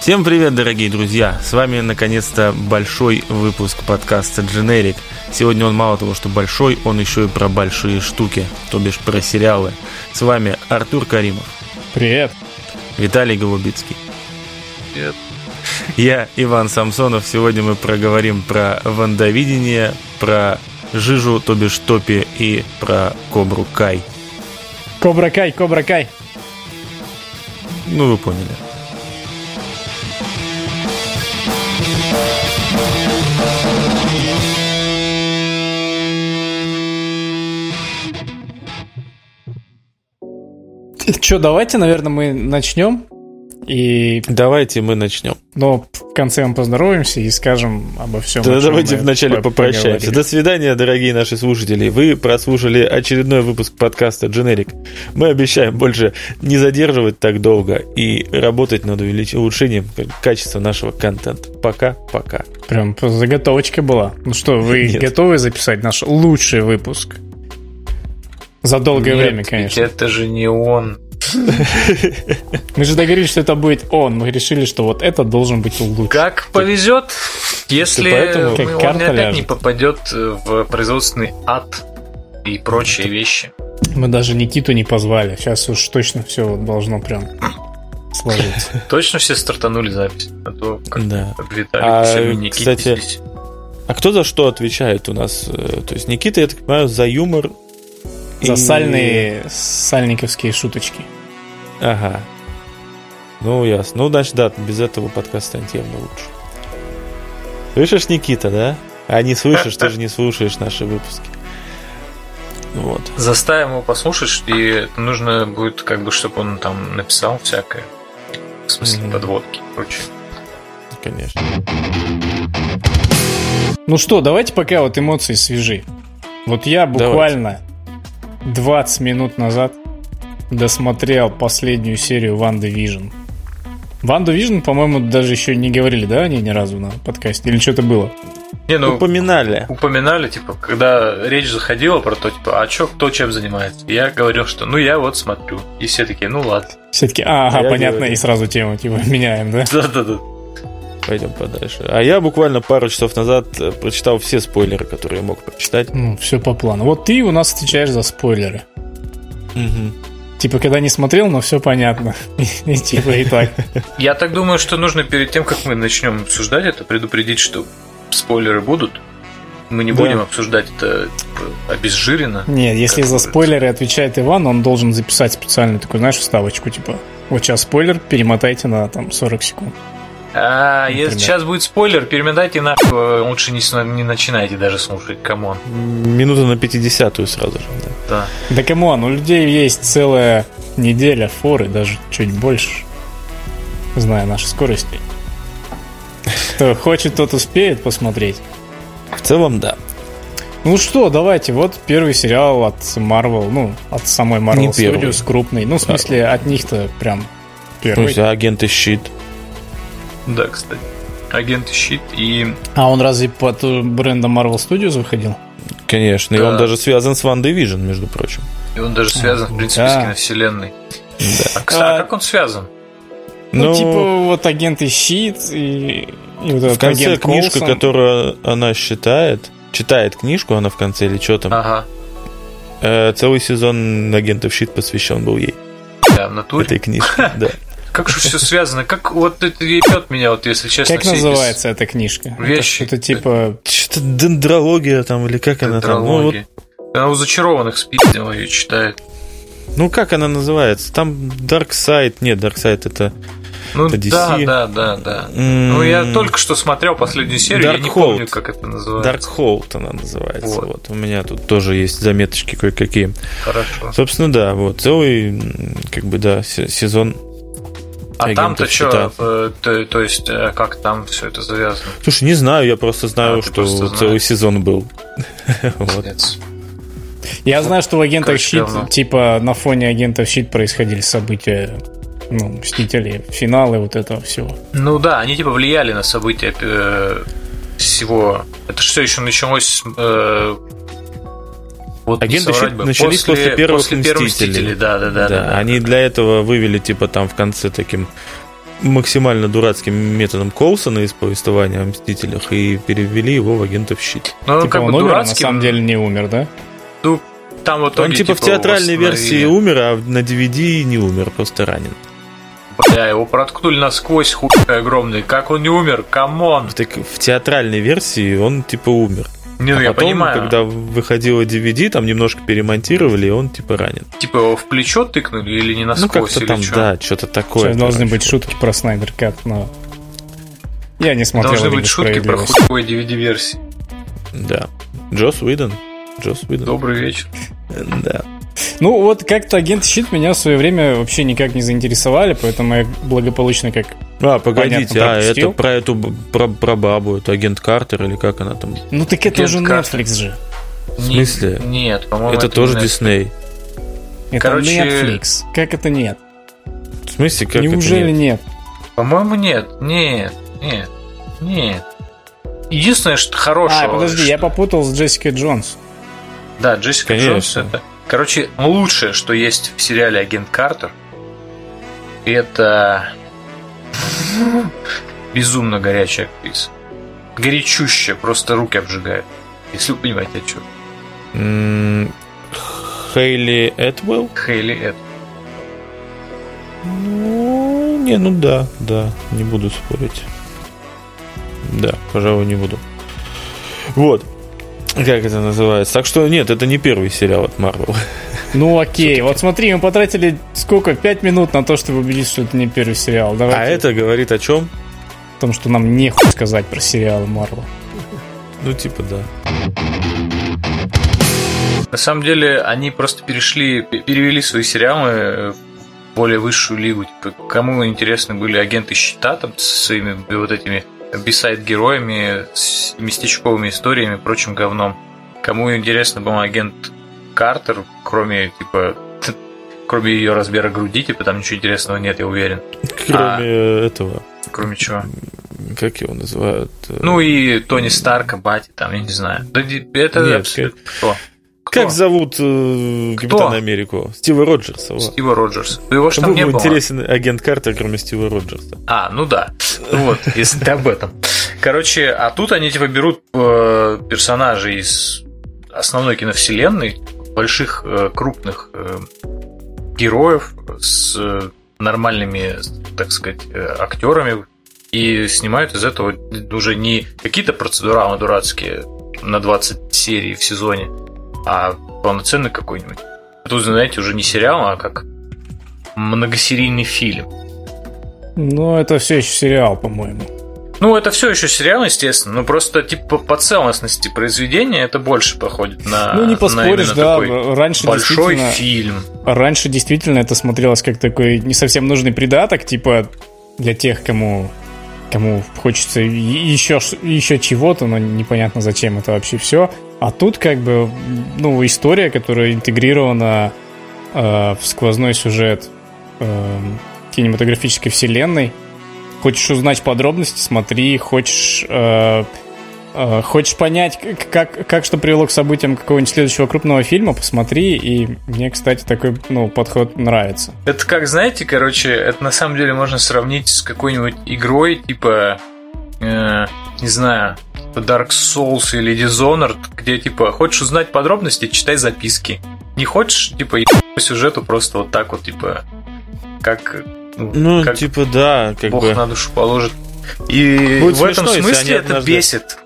Всем привет, дорогие друзья! С вами, наконец-то, большой выпуск подкаста Generic. Сегодня он мало того, что большой, он еще и про большие штуки, то бишь про сериалы. С вами Артур Каримов. Привет! Виталий Голубицкий. Привет! Я Иван Самсонов. Сегодня мы проговорим про WandaVision, про Жижу, то бишь Топи, и про Кобру Кай. Кобра Кай! Ну, вы поняли. Что, давайте, наверное, мы начнем. Но в конце мы поздороваемся и скажем обо всем. Да, давайте вначале попрощаемся. До свидания, дорогие наши слушатели. Вы прослушали очередной выпуск подкаста Generic. Мы обещаем больше не задерживать так долго и работать над улучшением качества нашего контента. Пока. Прям заготовочка была. Ну что, вы готовы записать наш лучший выпуск? За долгое время, конечно. Это же не он. Мы же договорились, что это будет он. Мы решили, что вот это должен быть лучше. Как повезет, если он опять не попадет в производственный ад и прочие вещи. Мы даже Никиту не позвали. Сейчас уж точно все должно прям сложиться. Точно все стартанули запись. А то Виталий, Никита здесь. А кто за что отвечает у нас? То есть Никита, я так понимаю, за юмор. За сальные сальниковские шуточки. Ага. Ну, ясно. Ну, значит, да, без этого подкаст станет явно лучше. Слышишь, Никита, да? А не слышишь, ты же не слушаешь наши выпуски. Вот. Заставим его послушать, и нужно будет, как бы, чтобы он там написал всякое. В смысле, подводки и прочее. Конечно. Ну что, давайте пока вот эмоции свежи. Вот я буквально 20 минут назад досмотрел последнюю серию WandaVision. WandaVision, по-моему, даже еще не говорили, да, они ни разу на подкасте? Или что-то было? Не, ну, Упоминали, типа, когда речь заходила про то, типа, а что, кто чем занимается? Я говорил, что, ну, я вот смотрю. И все такие, ну, ладно. Все такие, ага, понятно, говорю. И сразу тему, типа, меняем, да? Да. Пойдем подальше. А я буквально пару часов назад прочитал все спойлеры, которые я мог прочитать. Ну, все по плану. Вот ты у нас отвечаешь за спойлеры. Угу. Типа, когда не смотрел, но все понятно. Типа и так. Я так думаю, что нужно перед тем, как мы начнем обсуждать это, предупредить, что спойлеры будут. Мы не будем обсуждать это обезжиренно. Нет, если за спойлеры отвечает Иван, он должен записать специальную такую, знаешь, вставочку, типа, вот сейчас спойлер, перемотайте на там 40 секунд. А, например. Если сейчас будет спойлер, перемотайте нахуй. Лучше не начинайте даже слушать, камон. Минуту на 50-ю сразу же. Да камон, у людей есть целая неделя форы, даже чуть больше. Зная наши скорости. Кто хочет, тот успеет посмотреть. В целом, да. Ну что, давайте, вот первый сериал от Marvel, ну, от самой Marvel Studios, крупный. Ну, в смысле, от них-то прям первый. То есть, Агенты Щ.И.Т. Да, кстати. Агенты Щ.И.Т. и... А он разве под брендом Marvel Studios выходил? Конечно, да. И он даже связан с WandaVision, между прочим. И он даже связан, в принципе, с киновселенной. Да. А как он связан? Ну, типа, вот Агенты Щ.И.Т. и вот в конце книжка, Колсон. Которую она читает книжку, она в конце, или что там. Ага. Целый сезон Агентов Щ.И.Т. посвящен был ей. Да, в натуре. Этой книжке, да. Как же все связано? Как вот это ебет меня, вот если честно. Как называется эта книжка? Вещи. Это типа... Что-то дендрология там, или как она там? Ну, вот... Она у зачарованных спиздила ее читает. Ну, как она называется? Там Dark Side. Нет, Dark Side это... Ну, это DC. Да. Ну, я только что смотрел последнюю серию, Dark я не Hold. Помню, как это называется. Dark Hold она называется. Вот. У меня тут тоже есть заметочки кое-какие. Хорошо. Собственно, да, вот. Целый, как бы, да, сезон... А там-то что, то есть, как там все это завязано? Слушай, не знаю, я просто знаю, что целый сезон был. Вот. Я знаю, что в Агентах Щ.И.Т. типа на фоне Агентов Щ.И.Т. происходили события, ну, Мстители, финалы вот этого всего. Ну да, они типа влияли на события всего. Это все еще началось... Вот Агенты Щ.И.Т. начались после первых Мстителей. Да. Они для этого вывели, типа, там в конце таким максимально дурацким методом Коулсона из повествования о Мстителях и перевели его в агентов Щ.И.Т. Ну, типа он умер, а на самом деле не умер, да? Ну, там вот он типа в театральной версии умер, а на DVD не умер, просто ранен. Бля, его проткнули насквозь, хуй огромный. Как он не умер? Камон! Так в театральной версии он типа умер. Не, ну, а потом, я понимаю, когда выходило DVD, там немножко перемонтировали, и он типа ранен. Типа его в плечо тыкнули или не насквозь? Ну как-то там, что? Да, что-то такое. Сейчас должны быть шутки про Снайдер Кат, но я не смотрел. Должны быть шутки про хуевые DVD-версии. Да. Джосс Уидон. Добрый вечер. Да. Ну вот как-то агенты Щ.И.Т. меня в свое время вообще никак не заинтересовали, поэтому я благополучно как... А, погодите, понятно, пропустил. Это про эту про бабу, это агент Картер или как она там? Ну так это агент уже Netflix же. В смысле? Нет, по-моему, это тоже Disney. Это короче... Netflix. Как это нет? В смысле, как неужели это нет? По-моему, нет. Единственное, что хорошее... подожди, я попутал с Джессикой Джонс. Да, Джессика Джонс это... Короче, лучшее, что есть в сериале «Агент Картер», это безумно горячая актриса. Горячущая, просто руки обжигает. Если вы понимаете, о чем. Хейли Этвелл? Хейли Этвелл. Да, не буду спорить. Да, пожалуй, не буду. Вот. Как это называется? Так что нет, это не первый сериал от Marvel. Ну окей, все-таки. Вот смотри, мы потратили сколько? 5 минут на то, чтобы убедиться, что это не первый сериал. Давайте. А это говорит о чем? О том, что нам нехуй сказать про сериалы Marvel. Ну типа да. На самом деле они просто перевели свои сериалы в более высшую лигу. Кому интересны были агенты Щ.И.Т. там с своими вот этими бисайд-героями, с местечковыми историями и прочим говном. Кому интересно был агент Картер, кроме ее размера груди, типа там ничего интересного нет, я уверен. Кроме этого. Кроме чего? Как его называют? Ну и Тони Старка, Бати, там, я не знаю. Да, это нет, абсолютно... Как зовут Капитана Америку? Стива Роджерса. Стива Роджерса. Его же там не было. Интересен агент Картер, кроме Стива Роджерса. А, ну да. Вот, если ты об этом. Короче, а тут они типа берут персонажей из основной киновселенной, больших, крупных героев с нормальными, так сказать, актерами и снимают из этого уже не какие-то процедуралы дурацкие на 20 серий в сезоне, а полноценный какой-нибудь. Тут, знаете, уже не сериал, а как многосерийный фильм. Ну, это все еще сериал, по-моему. Ну, это все еще сериал, естественно, но просто типа по целостности произведения это больше походит на... Ну, не поспоришь, да, раньше большой фильм. Раньше действительно это смотрелось как такой не совсем нужный придаток, типа для тех, кому хочется еще чего-то, но непонятно зачем это вообще все. А тут как бы, ну, история, которая интегрирована в сквозной сюжет кинематографической вселенной. Хочешь узнать подробности, смотри. Хочешь понять, как что привело к событиям какого-нибудь следующего крупного фильма, посмотри. И мне, кстати, такой подход нравится. Это как, знаете, короче, это на самом деле можно сравнить с какой-нибудь игрой, типа, не знаю, Dark Souls или Dishonored, где, типа, хочешь узнать подробности, читай записки. Не хочешь, типа, по сюжету просто вот так вот, типа, как... Ну, как типа, да, как Бог бы... на душу положит. И будет в смешно, этом смысле это однажды... бесит.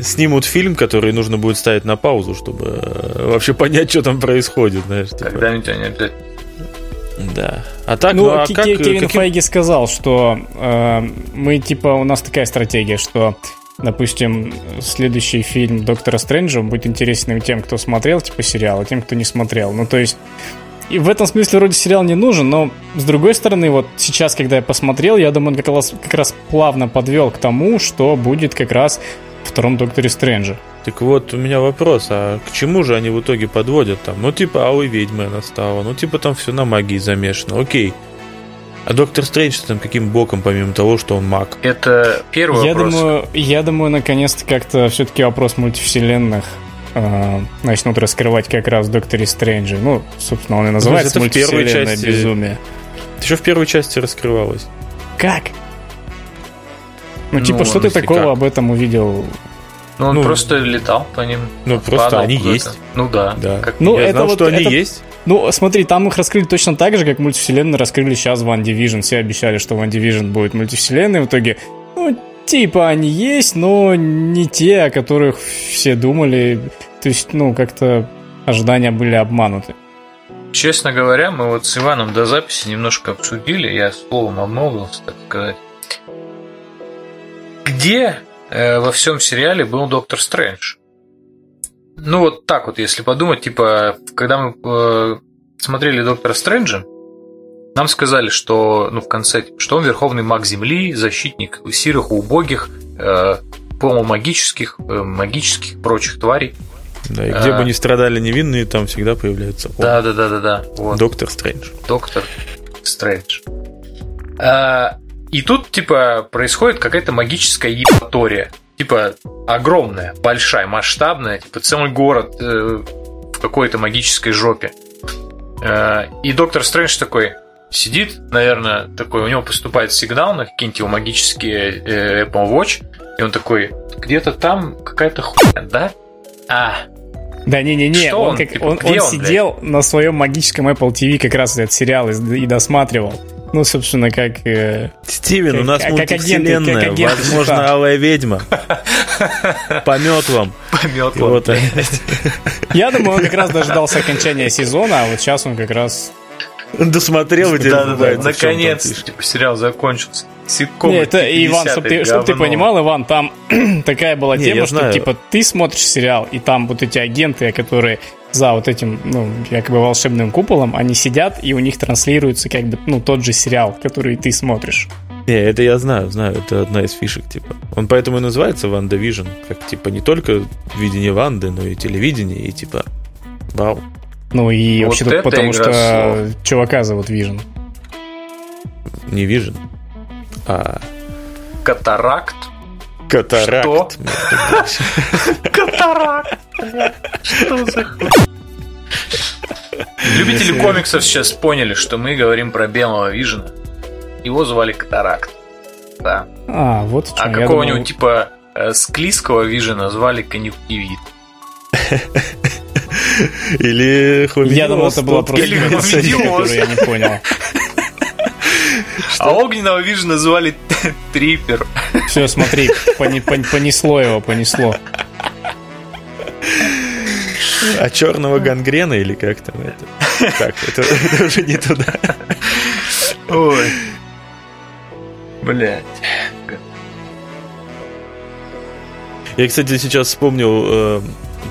Снимут фильм, который нужно будет ставить на паузу, чтобы вообще понять, что там происходит, знаешь. Когда-нибудь они опять... Да. А так, ну, а как... Кевин Файги сказал, что мы, типа, у нас такая стратегия, что, допустим, следующий фильм Доктора Стрэнджа будет интересен тем, кто смотрел, типа, сериал, а тем, кто не смотрел. Ну, то есть... И в этом смысле вроде сериал не нужен, но, с другой стороны, вот сейчас, когда я посмотрел, я думаю, он как раз плавно подвел к тому, что будет как раз в втором Докторе Стрэнджа. Так вот, у меня вопрос, а к чему же они в итоге подводят там? Ну, типа, Алой Ведьмой она стала, ну, типа, там все на магии замешано, окей. А Доктор Стрэндж там каким боком, помимо того, что он маг? Это первый вопрос. Я думаю, наконец-то как-то все-таки вопрос мультивселенных начнут раскрывать как раз в Докторе Стрэнджа. Ну, собственно, он и называется мультивселенная безумие. Еще в первой части раскрывалось. Как? Ну, что ты такого об этом увидел? Ну, он просто летал по ним. Ну, просто они куда-то есть. Ну, да. Я знал, что они есть. Ну, смотри, там их раскрыли точно так же, как мультивселенную раскрыли сейчас в WandaVision. Все обещали, что WandaVision будет мультивселенной. В итоге, типа они есть, но не те, о которых все думали. То есть, как-то ожидания были обмануты. Честно говоря, мы вот с Иваном до записи немножко обсудили. Я словом обмолвился, так сказать. Где во всем сериале был Доктор Стрэндж? Ну, вот так вот, если подумать, типа, когда мы смотрели Доктора Стрэнджа, нам сказали, что, в конце, типа, что он верховный маг Земли, защитник сирых, убогих, полумагических, магических, прочих тварей. Да, и где бы ни страдали невинные, там всегда появляется он. Да. Вот. Доктор Стрэндж. И тут, типа, происходит какая-то магическая ебатория. Типа, огромная, большая, масштабная. Типа, целый город в какой-то магической жопе. И Доктор Стрэндж такой сидит, наверное, такой, у него поступает сигнал на какие-нибудь его магические Apple Watch. И он такой, где-то там какая-то хуйня, да? Да не-не-не, он сидел на своем магическом Apple TV, как раз этот сериал и досматривал. Ну, собственно, как... Стивен, у нас мультивселенная. Как агенты, возможно, там. Алая Ведьма. Помет вам. Вот. Я думаю, он как раз дождался окончания сезона, а вот сейчас он как раз... Досмотрел и наконец-то, сериал закончился. Иван, чтобы ты понимал, Иван, там такая была тема, что, типа, ты смотришь сериал, и там вот эти агенты, которые... за вот этим, якобы волшебным куполом, они сидят, и у них транслируется как бы, тот же сериал, который ты смотришь. Не, это я знаю, это одна из фишек, типа. Он поэтому и называется WandaVision, как, типа, не только видение Ванды, но и телевидение, и, типа, вау. Ну, и вот вообще-то потому, что чувака зовут Vision. Не Vision, а... Катаракт. Что? Катаракт. Что за хуй? Любители комиксов сейчас поняли, что мы говорим про белого Вижена. Его звали Катаракт. Да. А какого-нибудь типа склизкого Вижена звали конъюнктивит. Или хламидиоз. Я думал, это было просто хламидиоз, который я не понял. Что? А огненного Вижена звали Трипер. Все, смотри, понесло его, понесло. А черного Гангрена или как там это? Так, это уже не туда. Ой. Блять. Я, кстати, сейчас вспомнил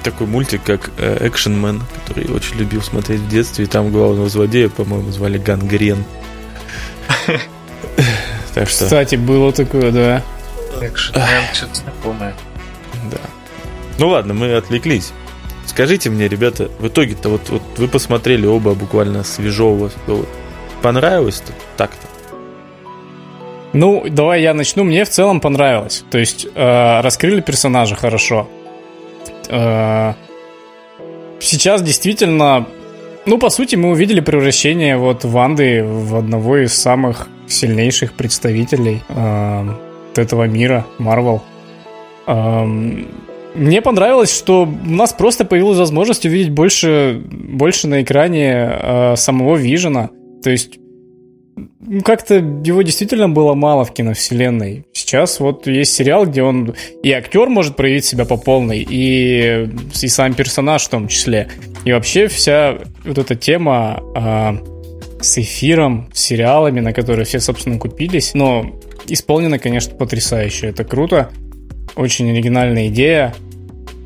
такой мультик, как Action Man, который я очень любил смотреть в детстве. И там главного злодея, по-моему, звали Гангрен. Так что... Кстати, было такое, да. Экшн-мен, что-то знакомое. Да. Ну ладно, мы отвлеклись. Скажите мне, ребята, в итоге-то вот вы посмотрели оба буквально свежего. Понравилось-то так-то? Ну, давай я начну. Мне в целом понравилось. То есть, раскрыли персонажа хорошо. Сейчас действительно... по сути, мы увидели превращение Ванды в одного из самых сильнейших представителей этого мира, Marvel. Мне понравилось, что у нас просто появилась возможность увидеть больше на экране самого Вижена. То есть, как-то его действительно было мало в киновселенной. Сейчас вот есть сериал, где он и актер может проявить себя по полной, и сам персонаж в том числе. И вообще вся вот эта тема с эфиром, с сериалами, на которые все, собственно, купились, но исполнено, конечно, потрясающе. Это круто, очень оригинальная идея.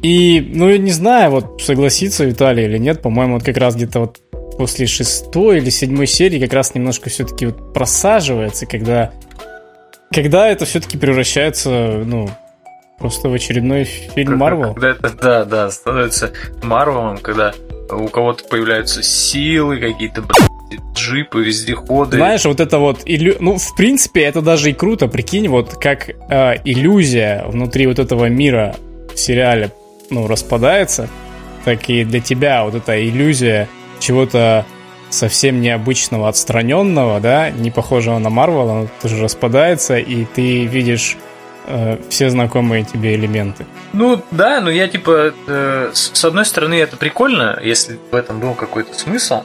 И, я не знаю, согласится Виталий или нет, по-моему, как раз где-то после 6-й или 7-й серии как раз немножко все-таки просаживается, когда это все-таки превращается, просто в очередной фильм Марвел. Когда это, да, становится Марвелом, когда у кого-то появляются силы, какие-то, джипы, вездеходы. Знаешь, в принципе, это даже и круто, прикинь, как иллюзия внутри этого мира в сериале, распадается, так и для тебя эта иллюзия чего-то совсем необычного, отстраненного, да, не похожего на Marvel, оно тоже распадается, и ты видишь все знакомые тебе элементы. Ну да, но я типа с одной стороны это прикольно, если в этом был какой-то смысл,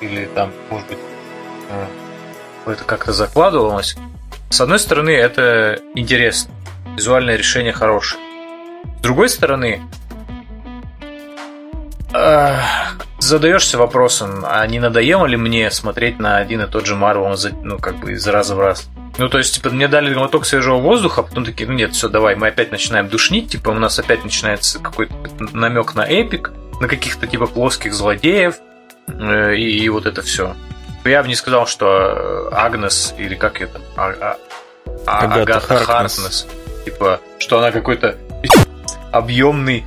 или там, может быть, это как-то закладывалось. С одной стороны, это интересно, визуальное решение хорошее. С другой стороны, задаешься вопросом, а не надоело ли мне смотреть на один и тот же Marvel, ну, как бы из раза в раз? Ну, то есть, типа, мне дали глоток свежего воздуха, а потом такие, ну, нет, все, давай, мы опять начинаем душнить, типа, у нас опять начинается какой-то намек на эпик, на каких-то, типа, плоских злодеев, и вот это все. Я бы не сказал, что Агнес, или как это, Агата Хартнес, типа, что она какой-то объемный,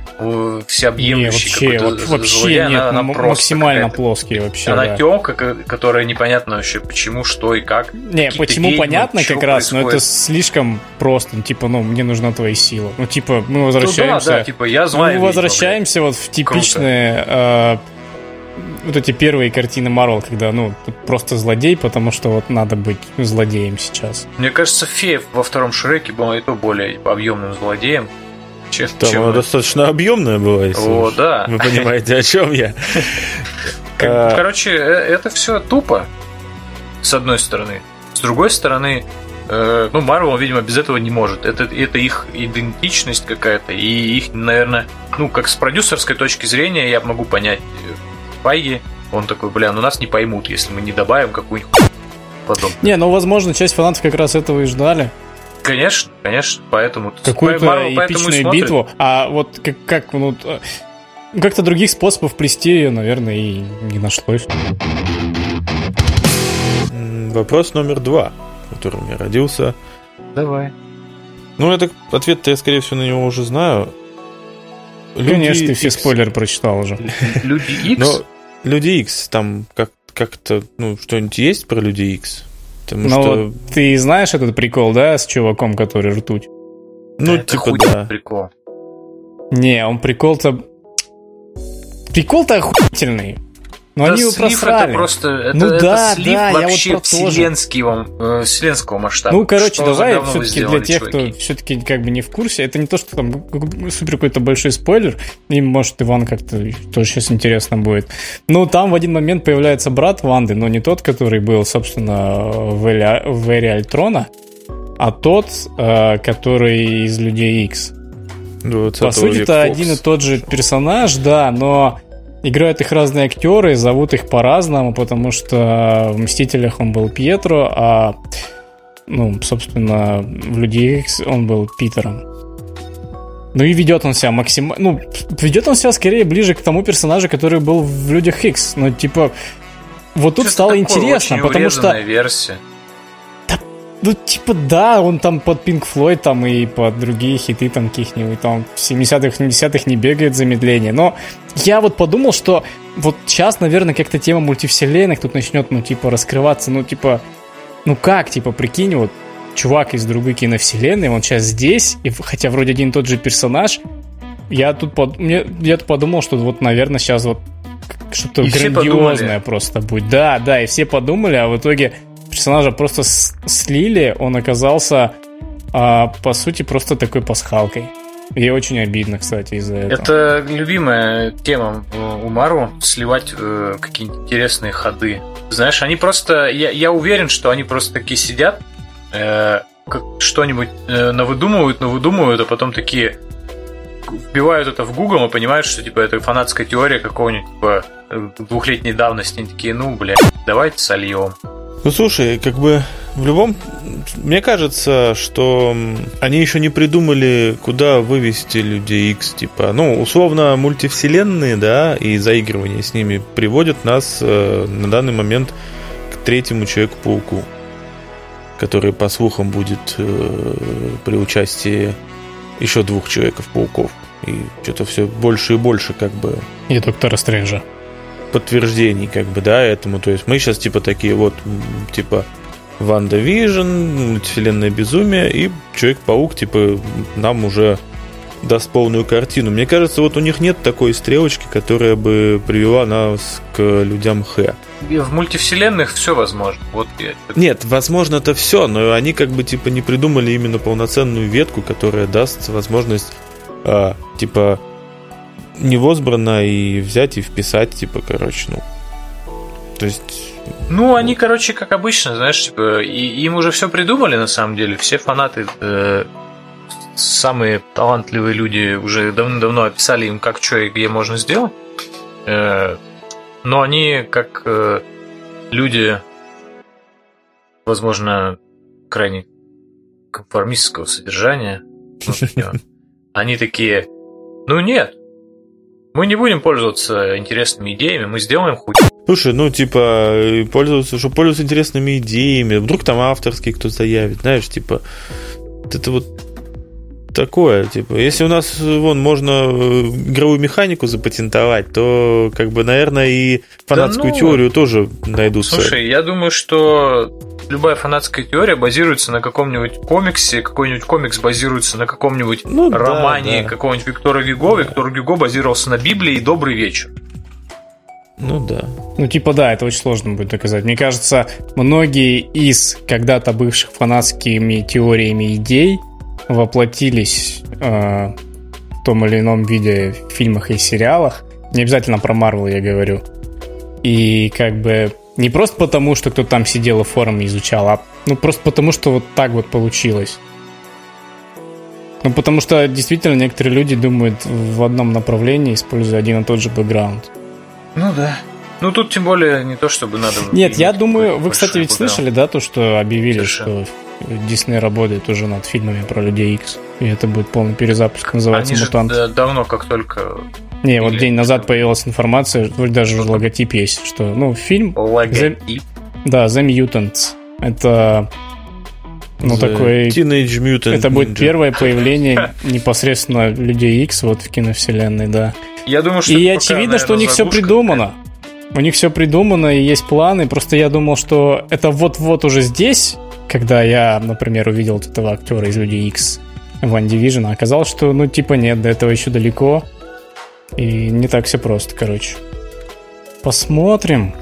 всеобъемлющий не, какой-то злодей. Она максимально плоские вообще. Она да. Тёлка, которая непонятно вообще почему, что и как. Не, почему ведьмы, понятно как раз, происходит. Но это слишком просто. Типа, ну, мне нужна твоя сила. Ну, типа, мы возвращаемся... Ну, да, типа, я злая ведьма. Мы возвращаемся вот в типичные... вот эти первые картины Marvel, когда, ну, просто злодей, потому что вот надо быть злодеем сейчас. Мне кажется, Фея во втором Шреке была и то более объемным злодеем. Там она достаточно объемная была, если о, да. Вы понимаете, о чем я. Короче, это все тупо, с одной стороны. С другой стороны, ну, Marvel, видимо, без этого не может. Это их идентичность какая-то, и их, наверное, ну, как с продюсерской точки зрения, я могу понять Файги. Он такой, бля, ну нас не поймут, если мы не добавим какую-нибудь потом. Не, ну, возможно, часть фанатов как раз этого и ждали. Конечно, конечно, поэтому... Какую-то эпичную битву, а вот как ну, как-то других способов плести ее, наверное, и не нашлось. Вопрос номер 2, который у меня родился. Давай. Ну, это ответ-то я, скорее всего, на него уже знаю. Конечно, ты все спойлеры прочитал уже. Люди Икс? Но Люди Икс, там как-то, ну, что-нибудь есть про Люди Икс? Ну, что... вот ты знаешь этот прикол, да, с чуваком, который ртуть? Ну, это типа, да. Прикол. Не, он прикол-то... Прикол-то охуительный. Но да, они его просрали. Это просто... Это, ну это да, слив да, вообще я вот вселенского масштаба. Ну, короче, что давай все-таки для тех, чуваки? Кто все-таки как бы не в курсе, это не то, что там супер какой-то большой спойлер, и, может, Иван как-то тоже сейчас интересно будет. Ну, там в один момент появляется брат Ванды, но не тот, который был, собственно, в Эре Альтрона, а тот, который из Людей Икс. Да, по сути, это один и тот же персонаж, да, но... Играют их разные актеры, зовут их по-разному, потому что в «Мстителях» он был Пьетро, а, ну, собственно, в «Людей Икс» он был Питером. Ну и ведет он себя максимально... Ну, ведет он себя скорее ближе к тому персонажу, который был в «Людях Икс». Ну, типа, вот тут что-то стало интересно, потому что... версия. Да, ну, типа, да, он там под Pink Floyd там и под другие хиты там каких-нибудь, там в 70-х, 80-х не бегает замедление, но... Я вот подумал, что вот сейчас, наверное, как-то тема мультивселенных тут начнет, ну, типа, раскрываться, ну, типа, ну как, типа, прикинь, вот чувак из другой киновселенной, он сейчас здесь, и, хотя вроде один и тот же персонаж, я тут подумал, что вот, наверное, сейчас вот что-то и грандиозное просто будет. Да, да, и все подумали, а в итоге персонажа просто слили, он оказался, по сути, просто такой пасхалкой. И очень обидно, кстати, из-за этого. Это любимая тема у Мару, сливать какие-нибудь интересные ходы. Знаешь, они просто... Я уверен, что они просто такие сидят, что-нибудь навыдумывают, а потом такие вбивают это в Google и понимают, что типа это фанатская теория какого-нибудь типа, двухлетней давности. Они такие, ну, блядь, давайте сольем. Ну, слушай, как бы в любом... Мне кажется, что они еще не придумали, куда вывести Людей Икс, типа, ну, условно, мультивселенные, да, и заигрывание с ними приводят нас на данный момент к третьему Человеку-пауку, который, по слухам, будет при участии еще двух Человеков-пауков. И что-то все больше и больше, как бы... И Доктора Стрэнджа. Подтверждений, как бы, да, этому. То есть мы сейчас, типа, такие вот, типа, WandaVision, мультивселенное безумие, и Человек-паук, типа, нам уже даст полную картину. Мне кажется, вот у них нет такой стрелочки, которая бы привела нас к людям Х. В мультивселенных все возможно. Вот я... Нет, возможно это все, но они как бы типа не придумали именно полноценную ветку, которая даст возможность типа невозбранно и взять и вписать типа, короче, ну. То есть... Ну, они, короче, как обычно, знаешь, типа, им уже все придумали, на самом деле. Все фанаты, самые талантливые люди уже давно-давно описали им, как, что и где можно сделать. Но они, как люди, возможно, крайне конформистского содержания, они такие, ну нет, мы не будем пользоваться интересными идеями, мы сделаем хуй. Слушай, ну, типа, пользоваться интересными идеями. Вдруг там авторский кто заявит, знаешь, типа, это вот такое, типа. Если у нас, вон, можно игровую механику запатентовать, то, как бы, наверное, и фанатскую теорию тоже найдутся. Слушай, я думаю, что любая фанатская теория базируется на каком-нибудь комиксе, какой-нибудь комикс базируется на каком-нибудь романе какого-нибудь Виктора Гюго. Да. Виктор Гюго базировался на Библии «Добрый вечер». Ну да. Ну типа да, это очень сложно будет доказать. Мне кажется, многие из когда-то бывших фанатскими теориями идей воплотились в том или ином виде в фильмах и сериалах. Не обязательно про Marvel я говорю. И как бы не просто потому, что кто-то там сидел и форумы изучал, а ну просто потому, что вот так вот получилось. Ну потому что действительно некоторые люди думают в одном направлении, используя один и тот же бэкграунд. Ну да. Ну тут тем более не то, чтобы надо... Нет, я думаю, вы, кстати, ведь слышали, да, то, что объявили, совершенно, что Disney работает уже над фильмами про Людей Икс, и это будет полный перезапуск, называется «Мутант». Они же давно как только... Не, вот день назад появилась информация, вроде даже уже логотип есть, что, ну, фильм... Логотип? Да, The Mutants. Это... Ну, такой... Teenage Mutant. Это будет первое появление непосредственно Людей Икс вот в киновселенной, да. Я думаю, что и это очевидно, пока, наверное, что у них все придумано. У них все придумано и есть планы. Просто я думал, что это вот-вот уже здесь, когда я, например, увидел вот этого актера из Люди Икс в WandaVision, а оказалось, что, ну, типа, нет, до этого еще далеко. И не так все просто, короче. Посмотрим.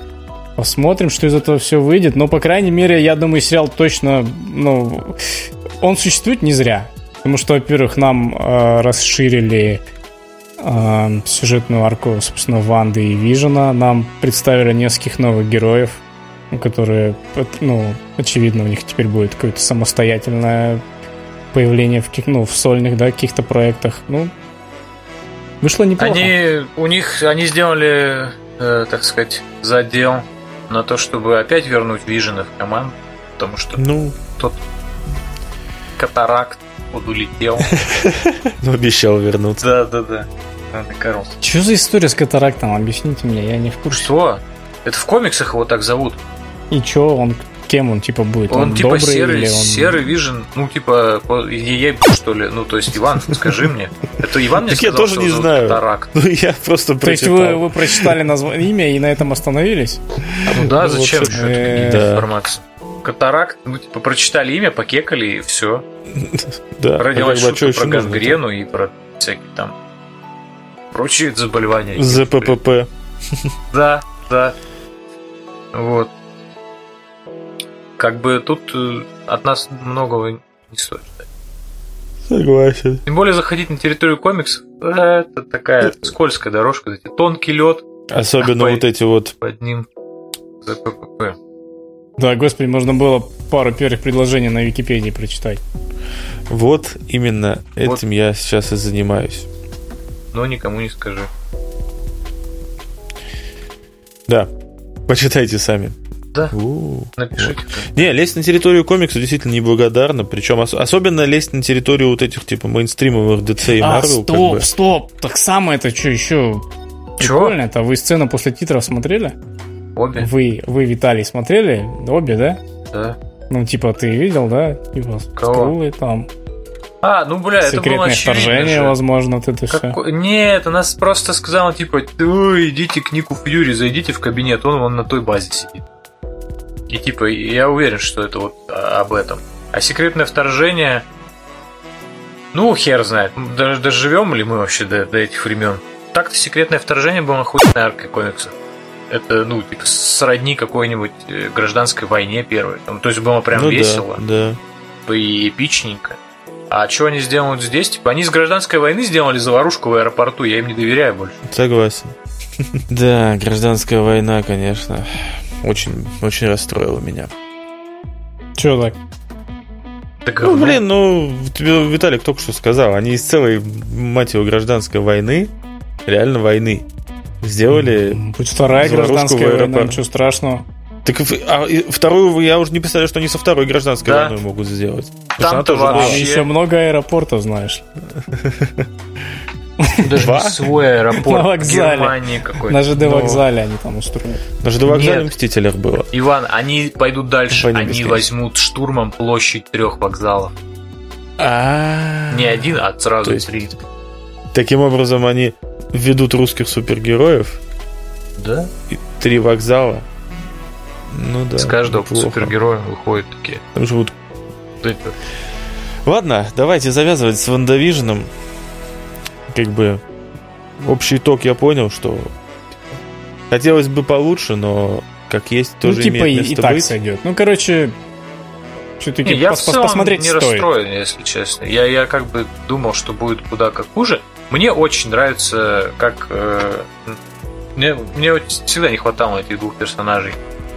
Посмотрим, что из этого все выйдет. Но, по крайней мере, я думаю, сериал точно, ну, он существует не зря. Потому что, во-первых, нам расширили сюжетную арку, собственно, Ванды и Вижена. Нам представили нескольких новых героев, которые, ну, очевидно, у них теперь будет какое-то самостоятельное появление в, ну, в сольных, да, каких-то проектах. Ну, вышло неплохо. Они сделали, так сказать, задел на то, чтобы опять вернуть Вижена в команду, потому что тот катаракт улетел. Но обещал вернуться. Да. Что за история с катарактом? Объясните мне, я не в курсе. Что? Это в комиксах его так зовут. И что он, кем он типа будет? Он типа серый Вижен, ну типа ей что ли? Ну то есть Иван, скажи мне. Это Иван мне сказал, я тоже не знаю. Катаракт. Ну я просто прочитал. То есть вы прочитали имя и на этом остановились? Ну да, зачем еще информация? Катаракт, ну, типа, прочитали имя, покекали, и все. Да. Родилась шутка про гангрену и про всякие там прочие заболевания. ЗППП. Да. Вот. Как бы тут от нас многого не стоит. Согласен. Тем более заходить на территорию комиксов, это такая скользкая дорожка, тонкий лед. Особенно вот эти вот. Под ним ЗППП. Да, господи, можно было пару первых предложений на Википедии прочитать. Вот именно этим я сейчас и занимаюсь. Но никому не скажи. Да, почитайте сами. Да, напишите. Вот. Не, лезть на территорию комикса действительно неблагодарно. Причем особенно лезть на территорию вот этих типа мейнстримовых DC и Marvel. Стоп, так самое это что еще? Прикольно это, вы сцену после титров смотрели? Обе. Вы, Виталий, смотрели? Обе, да? Да. Ну, типа, ты видел, да? Типа, скрулы там. Ну, бля, это было секретное вторжение, возможно, вот это все. Нет, она просто сказала, типа, идите к Нику Фьюри, зайдите в кабинет, он на той базе сидит. И, типа, я уверен, что это вот об этом. А секретное вторжение... Ну, хер знает. Доживем ли мы вообще до этих времен? Так-то «Секретное вторжение» было охуенной аркой комикса. Это, ну, типа, сродни какой-нибудь гражданской войне первой. Там, то есть было прям весело. Да. И эпичненько. А что они сделают здесь? Типа, они с гражданской войны сделали заварушку в аэропорту. Я им не доверяю больше. Согласен. Да, гражданская война, конечно, очень, очень расстроила меня. Чё так? Ну, блин, ну, тебе Виталик только что сказал. Они из целой, мать его, гражданской войны, реально войны, сделали... Хоть вторая гражданская война, ничего страшного. Так а вторую, я уже не представляю, что они со второй гражданской войной могут сделать. Там-то вообще... Еще много аэропортов, знаешь. Даже не свой аэропорт, Германии какой-то. На ЖД вокзале они там устроили. На ЖД вокзале в «Мстителях» было. Иван, они пойдут дальше. Они возьмут штурмом площадь 3 вокзалов. Не один, а сразу 3. Таким образом, они ведут русских супергероев. Да. 3 вокзала. Ну да. С каждого супергероя выходят такие. Там живут. Ладно, давайте завязывать с «WandaVision». Как бы общий итог я понял, что хотелось бы получше, но как есть, тоже имеет место быть. Ну, типа и так сойдет. Ну, короче, все-таки посмотреть стоит. Я в целом не расстроен, если честно. Я как бы думал, что будет куда как хуже. Мне очень нравится, как... Мне всегда не хватало этих двух персонажей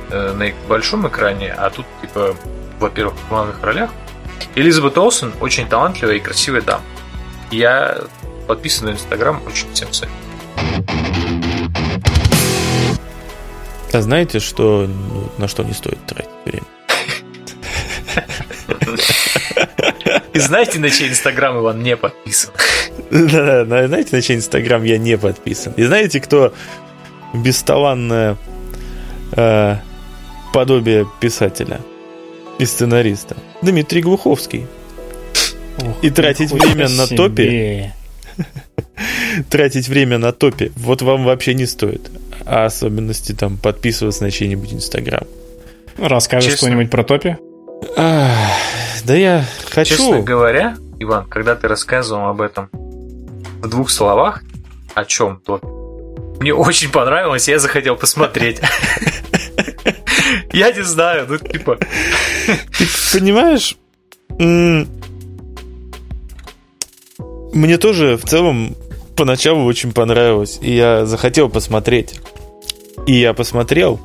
на их большом экране, а тут, типа, во-первых, в главных ролях. Элизабет Олсен очень талантливая и красивая дама. Я... Подписан на Инстаграм, очень всем советую. А знаете, что на что не стоит тратить время? И знаете, на чей Инстаграм Иван не подписан? Да, знаете, на чей Инстаграм я не подписан? И знаете, кто бесталанное подобие писателя и сценариста? Дмитрий Глуховский. И тратить время на топе... Тратить время на топе вот вам вообще не стоит. А особенности там подписываться на чей-нибудь Инстаграм. Расскажешь что-нибудь про топе? Да я хочу. Честно говоря, Иван, когда ты рассказывал об этом в двух словах, о чем топе, мне очень понравилось, я захотел посмотреть. Я не знаю, ну типа. Ты понимаешь? Мне тоже в целом поначалу очень понравилось, и я захотел посмотреть. И я посмотрел.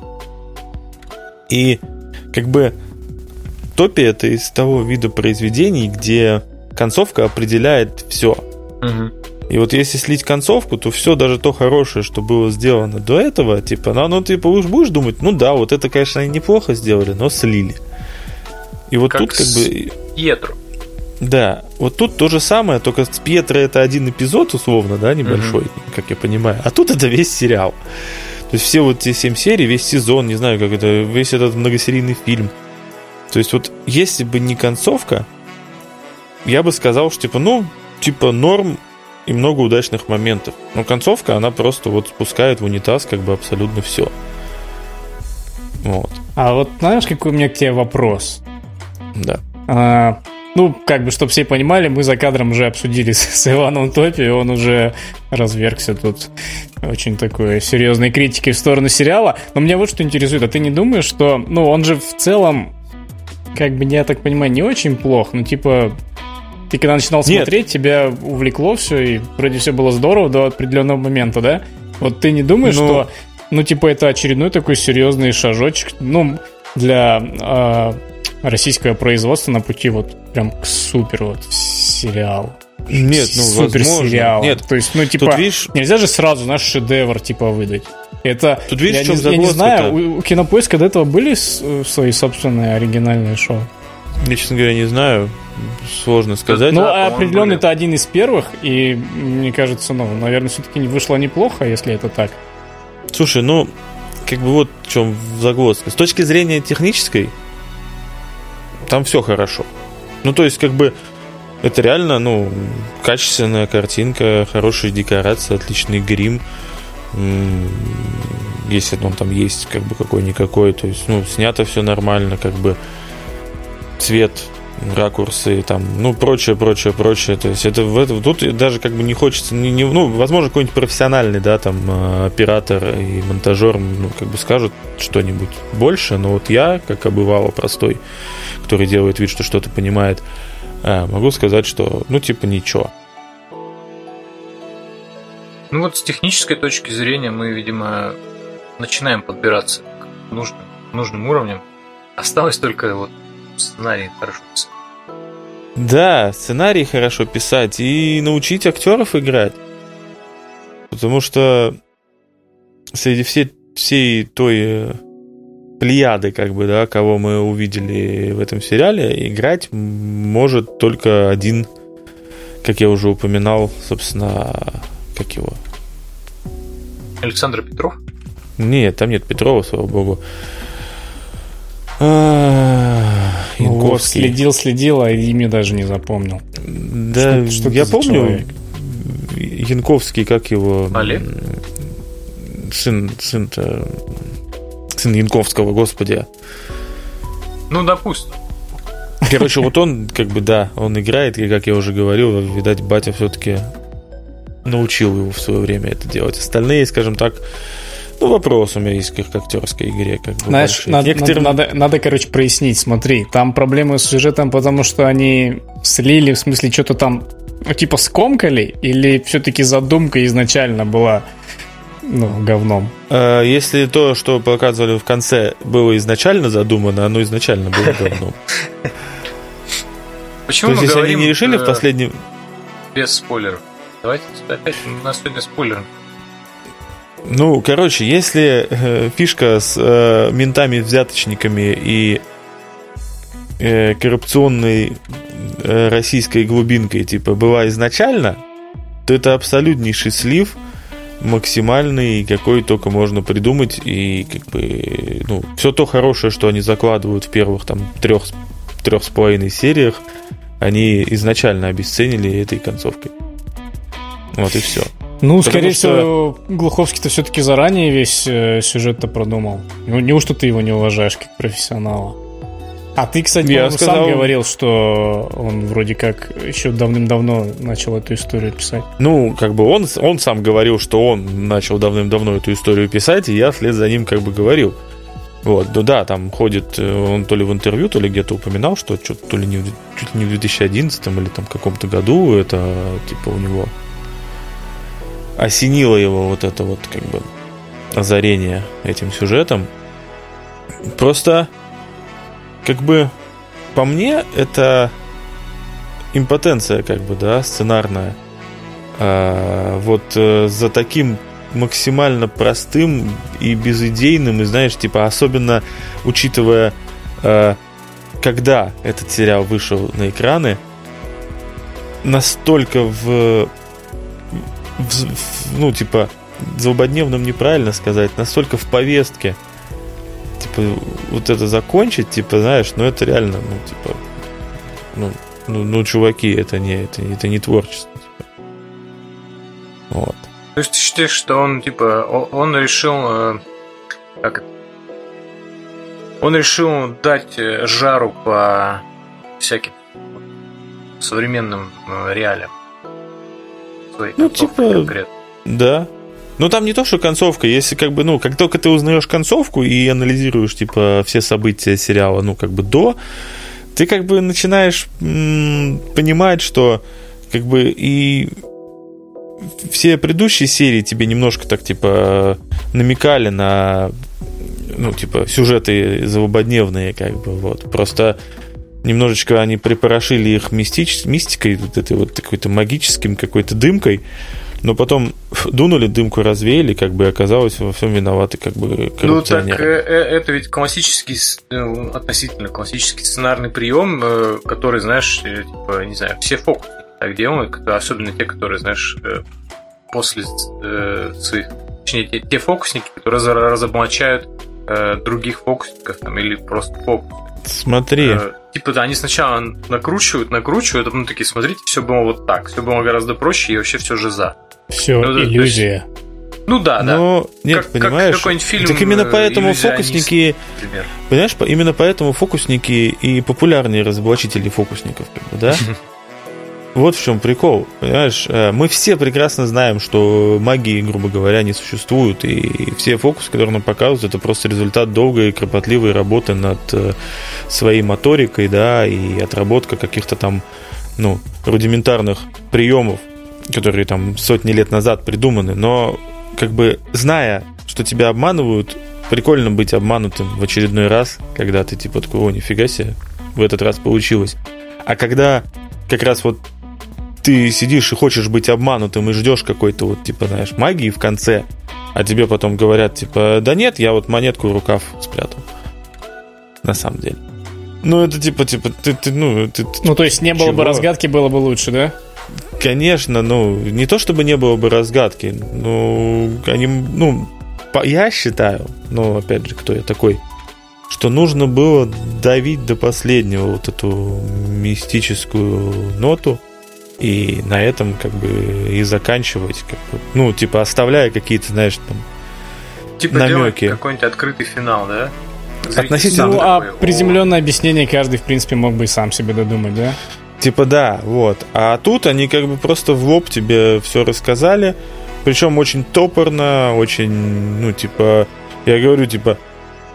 И как бы топи — это из того вида произведений, где концовка определяет все. Угу. И вот если слить концовку, то все, даже то хорошее, что было сделано до этого, типа, ну типа будешь думать, ну да, вот это, конечно, они неплохо сделали, но слили. И вот как тут как бы... Пьетро. Да, вот тут то же самое, только с Пьетро это один эпизод, условно, да, небольшой, как я понимаю. А тут это весь сериал. То есть все вот эти 7 серий, весь сезон, не знаю, как это, весь этот многосерийный фильм. То есть вот если бы не концовка, я бы сказал, что типа, ну, типа норм и много удачных моментов. Но концовка, она просто вот спускает в унитаз как бы абсолютно все. Вот. А вот знаешь, какой у меня к тебе вопрос? Да. Ну, как бы, чтобы все понимали, мы за кадром уже обсудили с Иваном Топи, и он уже развергся тут очень такой серьезной критики в сторону сериала. Но меня вот что интересует, а ты не думаешь, что... Ну, он же в целом, как бы, я так понимаю, не очень плох, но типа... Ты когда начинал смотреть, тебя увлекло все, и вроде все было здорово до определенного момента, да? Вот ты не думаешь, что... Ну, типа, это очередной такой серьезный шажочек, ну, для... российское производство на пути вот прям к супер вот сериалу. Нет, ну супер сериал. Нет, то есть, ну типа, видишь, нельзя же сразу наш шедевр типа выдать. Это тут видишь, я не знаю, у Кинопоиска до этого были свои собственные оригинальные шоу. Я, честно говоря, не знаю, сложно сказать. Ну, да, определенно это один из первых, и мне кажется, ну, наверное, все-таки вышло неплохо, если это так. Слушай, ну, как бы вот в чем загвоздка. С точки зрения технической там все хорошо. Ну, то есть, как бы, это реально, ну, качественная картинка, хорошие декорации, отличный грим. Если он там есть, как бы, какой-никакой. То есть, ну, снято все нормально, как бы, цвет ракурсы, там, ну, прочее. То есть это тут даже как бы не хочется, ну, возможно, какой-нибудь профессиональный, да, там, оператор и монтажер, ну, как бы скажут что-нибудь больше, но вот я, как обывало простой, который делает вид, что что-то понимает, могу сказать, что, ну, типа, ничего. Ну, вот с технической точки зрения мы, видимо, начинаем подбираться к нужным уровням. Осталось только вот сценарий хорошо писать. Да, сценарий хорошо писать и научить актеров играть. Потому что среди всей той плеяды, как бы, да, кого мы увидели в этом сериале, играть может только один, как я уже упоминал, собственно, как его? Александр Петров? Нет, там нет Петрова, слава богу. Янковский. Следил, а имя даже не запомнил. Да, что я помню человек? Янковский, как его? Олег? Сын Янковского, господи. Ну, допустим. Короче, вот он, как бы, да, он играет, и, как я уже говорил, видать, батя все-таки научил его в свое время это делать. Остальные, скажем так, ну, вопрос у меня есть к актерской игре. Как бы. Знаешь, надо, короче, прояснить. Смотри, там проблемы с сюжетом, потому что они слили, в смысле, что-то там, ну, типа, скомкали, или все-таки задумка изначально была, ну, говном? Если то, что показывали в конце, было изначально задумано, оно изначально было говном. Почему мы говорим... Они не решили в последнем... Без спойлеров. Давайте опять у нас сегодня спойлеры. Ну, короче, если фишка с ментами-взяточниками и коррупционной российской глубинкой, типа, была изначально, то это абсолютнейший слив, максимальный, какой только можно придумать, и, как бы, ну, все то хорошее, что они закладывают в первых, там, трех с половиной сериях, они изначально обесценили этой концовкой. Вот и все. Ну, скорее всего, Глуховский-то все-таки заранее весь сюжет-то продумал. Ну, неужто ты его не уважаешь как профессионала? А ты, кстати, сам говорил, что он вроде как еще давным-давно начал эту историю писать. Ну, как бы он сам говорил, что он начал давным-давно эту историю писать, и я вслед за ним как бы говорил. Вот, ну да, там ходит, он то ли в интервью, то ли где-то упоминал, что то ли не, чуть ли не в 2011 или там каком-то году это, типа, у него... осенило его вот это вот, как бы, озарение этим сюжетом. Просто, как бы, по мне, это импотенция, как бы, да, сценарная. Вот за таким максимально простым и безидейным, и, знаешь, типа, особенно учитывая, когда этот сериал вышел на экраны, настолько ну, типа, злободневным неправильно сказать, настолько в повестке, типа, вот это закончить, типа, знаешь, ну, это реально, ну, типа, ну чуваки, это не творчество, типа. Вот. То есть ты считаешь, что он, типа, он решил дать жару по всяким современным реалиям? Ну, типа, конкретно. Да. Ну, там не то, что концовка. Если, как бы, ну, как только ты узнаешь концовку и анализируешь, типа, все события сериала, ну, как бы, ты, как бы, начинаешь понимать, что, как бы, и все предыдущие серии тебе немножко так, типа, намекали на, ну, типа, сюжеты злободневные, как бы, вот. Просто... немножечко они припорошили их мистикой, вот этой вот какой-то магическим, какой-то дымкой, но потом дунули, дымку развеяли, как бы, оказалось, во всем виноваты, как бы, коррупционеры. Ну, так это ведь классический, относительно классический сценарный прием, который, знаешь, типа, не знаю, все фокусники так делают, особенно те, которые, знаешь, после своих... Точнее, те фокусники, которые разоблачают других фокусников, там, или просто фокусников. Смотри. Типа, да, они сначала накручивают, а потом такие, смотрите, все было вот так, все было гораздо проще, и вообще все жиза. Все, ну, иллюзия. То есть, Ну да, но, да. Нет, как, понимаешь, как фильм, так именно поэтому фокусники, понимаешь, именно поэтому фокусники и популярные разоблачители фокусников, да? Вот в чем прикол, понимаешь? Мы все прекрасно знаем, что магии, грубо говоря, не существует, и все фокусы, которые нам показывают, это просто результат долгой и кропотливой работы над своей моторикой, да, и отработка каких-то там, ну, рудиментарных приемов, которые там сотни лет назад придуманы, но как бы зная, что тебя обманывают, прикольно быть обманутым в очередной раз, когда ты типа такой, о, нифига себе, в этот раз получилось. А когда как раз вот ты сидишь и хочешь быть обманутым и ждешь какой-то вот типа, знаешь, магии в конце, а тебе потом говорят типа, да нет, я вот монетку в рукав спрятал. На самом деле. Ну это типа, ты ну то есть не было бы разгадки, было бы лучше, да? Конечно, ну, не то чтобы не было бы разгадки, но они, ну, я считаю, ну, опять же, кто я такой, что нужно было давить до последнего вот эту мистическую ноту и на этом как бы и заканчивать, как бы, ну, типа оставляя какие-то, знаешь, там типа намеки. Какой-нибудь открытый финал, да? Относительно. Ну, а приземленное объяснение каждый, в принципе, мог бы и сам себе додумать, да? Типа да, вот. А тут они как бы просто в лоб тебе все рассказали. Причем очень топорно, очень, ну, типа, я говорю, типа,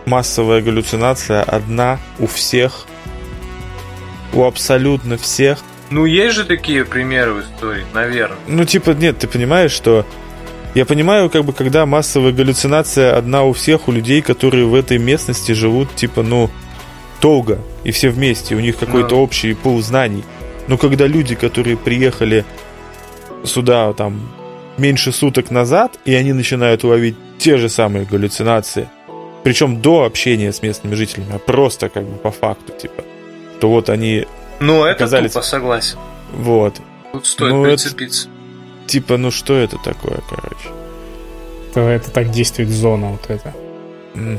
массовая галлюцинация одна у всех. У абсолютно всех. Ну, есть же такие примеры в истории, наверное. Ну, типа, нет, ты понимаешь, что... Я понимаю, как бы, когда массовая галлюцинация одна у всех, у людей, которые в этой местности живут, типа, ну... долго, и все вместе, у них какой-то общий пул знаний. Но когда люди, которые приехали сюда там меньше суток назад, и они начинают ловить те же самые галлюцинации, причем до общения с местными жителями, а просто как бы по факту, типа, то вот они оказались... Ну, это тупо, согласен. Вот. Тут стоит прицепиться. Это... Типа, ну что это такое, короче? Это так действует зона вот эта.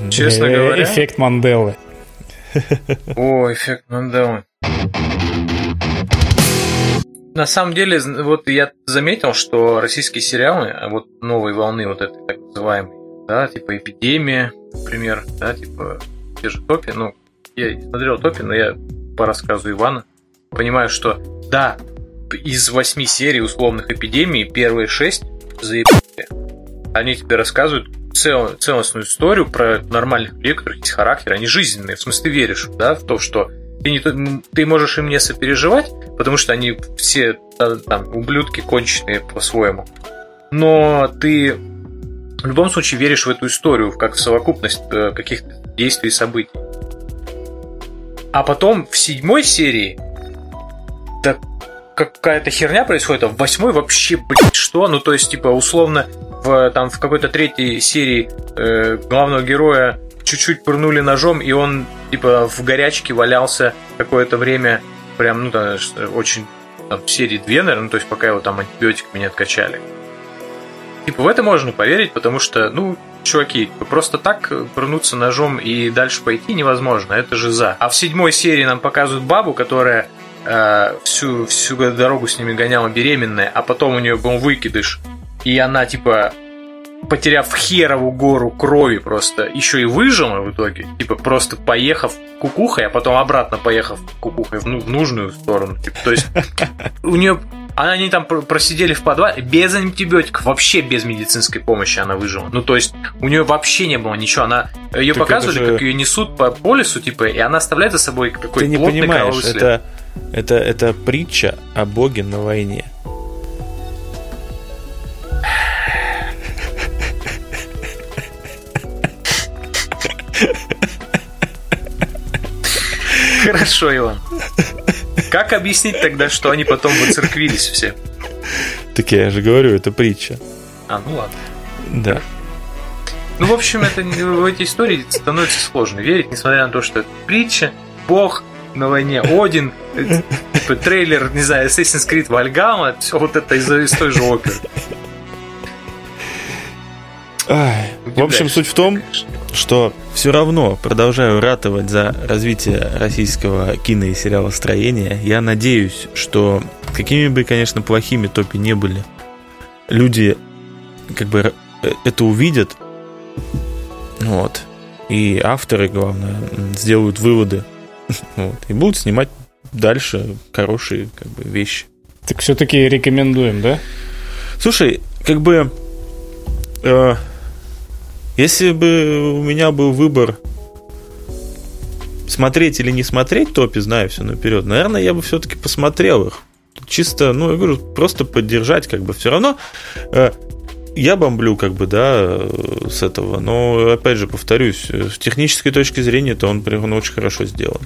Честно говоря... Эффект Манделы. О, эффект Манделы. На самом деле, вот я заметил, что российские сериалы, вот новой волны, вот этой так называемой, да, типа «Эпидемия», например, да, типа те же «Топи». Ну, я не смотрел «Топи», но я по рассказу Ивана понимаю, что да, из 8 серий условных «Эпидемии» первые 6 заебали. Они тебе рассказывают целостную историю про нормальных людей, у которых есть характер, они жизненные, в смысле веришь, да, в то, что ты можешь им не сопереживать, потому что они все там ублюдки конченые по-своему, но ты в любом случае веришь в эту историю, как в совокупность каких-то действий и событий. А потом в 7 серии да, какая-то херня происходит, а в 8 вообще, блядь, что? Ну, то есть, типа, условно, в какой-то 3 серии главного героя чуть-чуть пырнули ножом, и он типа в горячке валялся какое-то время, прям, ну, там, очень там, серии 2, наверное, то есть пока его там антибиотиками не откачали. Типа в это можно поверить, потому что, ну, чуваки, просто так пырнуться ножом и дальше пойти невозможно, это же за. А в 7 серии нам показывают бабу, которая всю дорогу с ними гоняла беременная, а потом у нее был выкидыш. И она, типа, потеряв херову гору крови просто, еще и выжила в итоге, типа, просто поехав кукухой, а потом обратно поехав кукухой в нужную сторону. Типа, то есть, у нее... Они там просидели в подвале без антибиотиков, вообще без медицинской помощи она выжила. Ну, то есть, у нее вообще не было ничего. Она ее так показывали, же... как ее несут по лесу, типа, и она оставляет за собой какой-то плотный кровавый след. Ты не понимаешь, это притча о боге на войне. Хорошо, Иван. Как объяснить тогда, что они потом выцерквились все? Так я же говорю, это притча. А, ну ладно. Да. Ну, в общем, в эти истории становится сложно верить, несмотря на то, что это притча, бог на войне, Один, типа трейлер, не знаю, Assassin's Creed Valhalla, все вот это из той же оперы. В общем, суть в том, что все равно продолжаю ратовать за развитие российского кино и сериалостроения. Я надеюсь, что какими бы, конечно, плохими Топи не были, люди как бы это увидят, вот, и авторы, главное, сделают выводы, вот, и будут снимать дальше хорошие, как бы, вещи. Так все-таки рекомендуем, да? Слушай, как бы, если бы у меня был выбор смотреть или не смотреть Топи, знаю все наперед, наверное, я бы все-таки посмотрел их. Чисто, ну, я говорю, просто поддержать, как бы, все равно я бомблю, как бы, да, с этого, но, опять же, повторюсь, с технической точки зрения, то он очень хорошо сделан.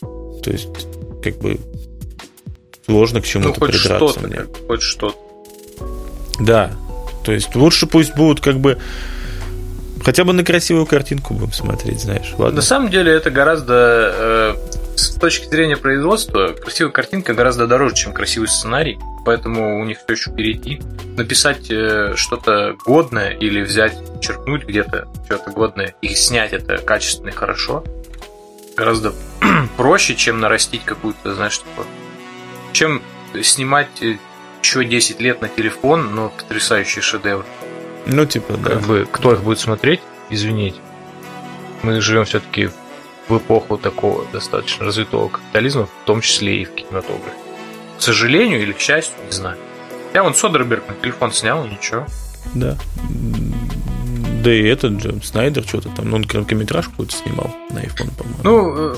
То есть, как бы, сложно к чему-то, ну, хоть придраться что-то, мне. Хоть что-то. Да, то есть, лучше пусть будут, как бы, хотя бы на красивую картинку будем смотреть, знаешь, ладно. На самом деле, это гораздо... с точки зрения производства, красивая картинка гораздо дороже, чем красивый сценарий, поэтому у них все еще впереди. Написать что-то годное или взять, черкнуть где-то что-то годное и снять это качественно и хорошо гораздо проще, чем нарастить какую-то, знаешь, такую. Чем снимать еще 10 лет на телефон, но потрясающий шедевр. Ну, типа, да. Как бы, кто их будет смотреть, извините. Мы живем все-таки в эпоху такого достаточно развитого капитализма, в том числе и в кинематографе. К сожалению или к счастью, не знаю. Я вон Содерберг на телефон снял, ничего. Да. Да и этот же Снайдер что-то там, он короткометражку какую-то снимал на iPhone, по-моему. Ну,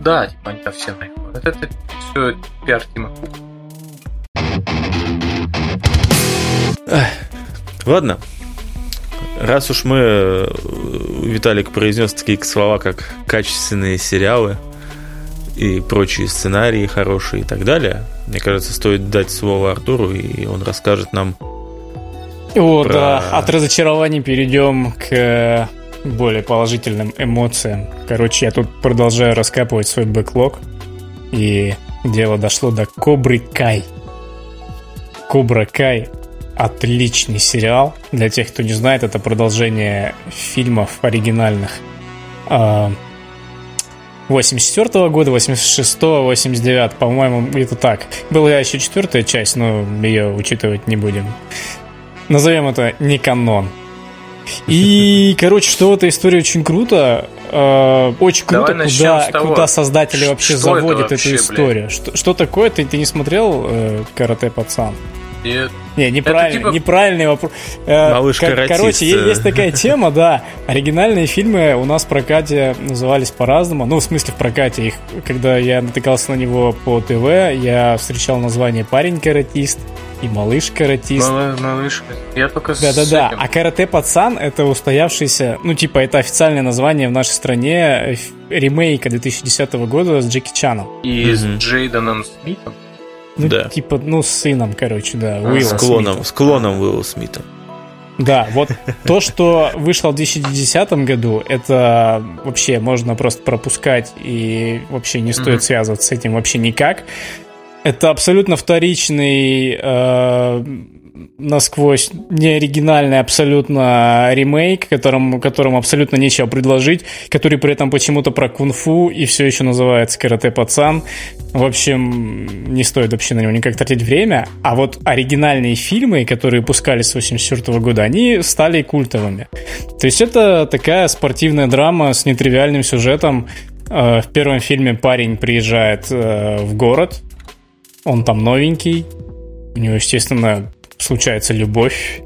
да, типа они там все на iPhone. Это все пиар-тима. Ладно. Раз уж мы, Виталик произнес такие слова, как качественные сериалы и прочие сценарии хорошие и так далее, мне кажется, стоит дать слово Артуру, и он расскажет нам. О, про... да, от разочарований перейдем к более положительным эмоциям. Короче, я тут продолжаю раскапывать свой бэклог, и дело дошло до Кобры Кай. Кобра Кай — отличный сериал. Для тех, кто не знает, это продолжение фильмов оригинальных 84-го года, 86-го, 89-го, по-моему, это так. Была еще четвертая часть, но ее учитывать не будем. Назовем это не канон. И, короче, что эта история очень круто. Очень круто, куда создатели вообще заводят эту историю. Что такое? Ты не смотрел «Карате-пацан»? Нет. Не, неправильный вопрос. Малыш-каратист. Короче, есть такая тема, да. Оригинальные фильмы у нас в прокате назывались по-разному. Ну, в смысле, в прокате их. Когда я натыкался на него по ТВ, я встречал название «Парень-каратист» и «Малыш-каратист». Я только да. А «Карате-пацан» — это устоявшийся, ну, типа, это официальное название в нашей стране ремейка 2010 года с Джеки Чаном. И с Джейденом Смитом. Ну, да. Типа, ну, с сыном, короче, да, Уилла Смита. С клоном Уилла Смита. Да, вот то, что вышло в 2010 году, это вообще можно просто пропускать, и вообще не стоит связываться с этим вообще никак. Это абсолютно вторичный, насквозь неоригинальный абсолютно ремейк, которому абсолютно нечего предложить, который при этом почему-то про кунг-фу и все еще называется «Карате-пацан». В общем, не стоит вообще на него никак тратить время. А вот оригинальные фильмы, которые пускались с 1984 года, они стали культовыми. То есть это такая спортивная драма с нетривиальным сюжетом. В первом фильме парень приезжает в город, он там новенький, у него, естественно, случается любовь.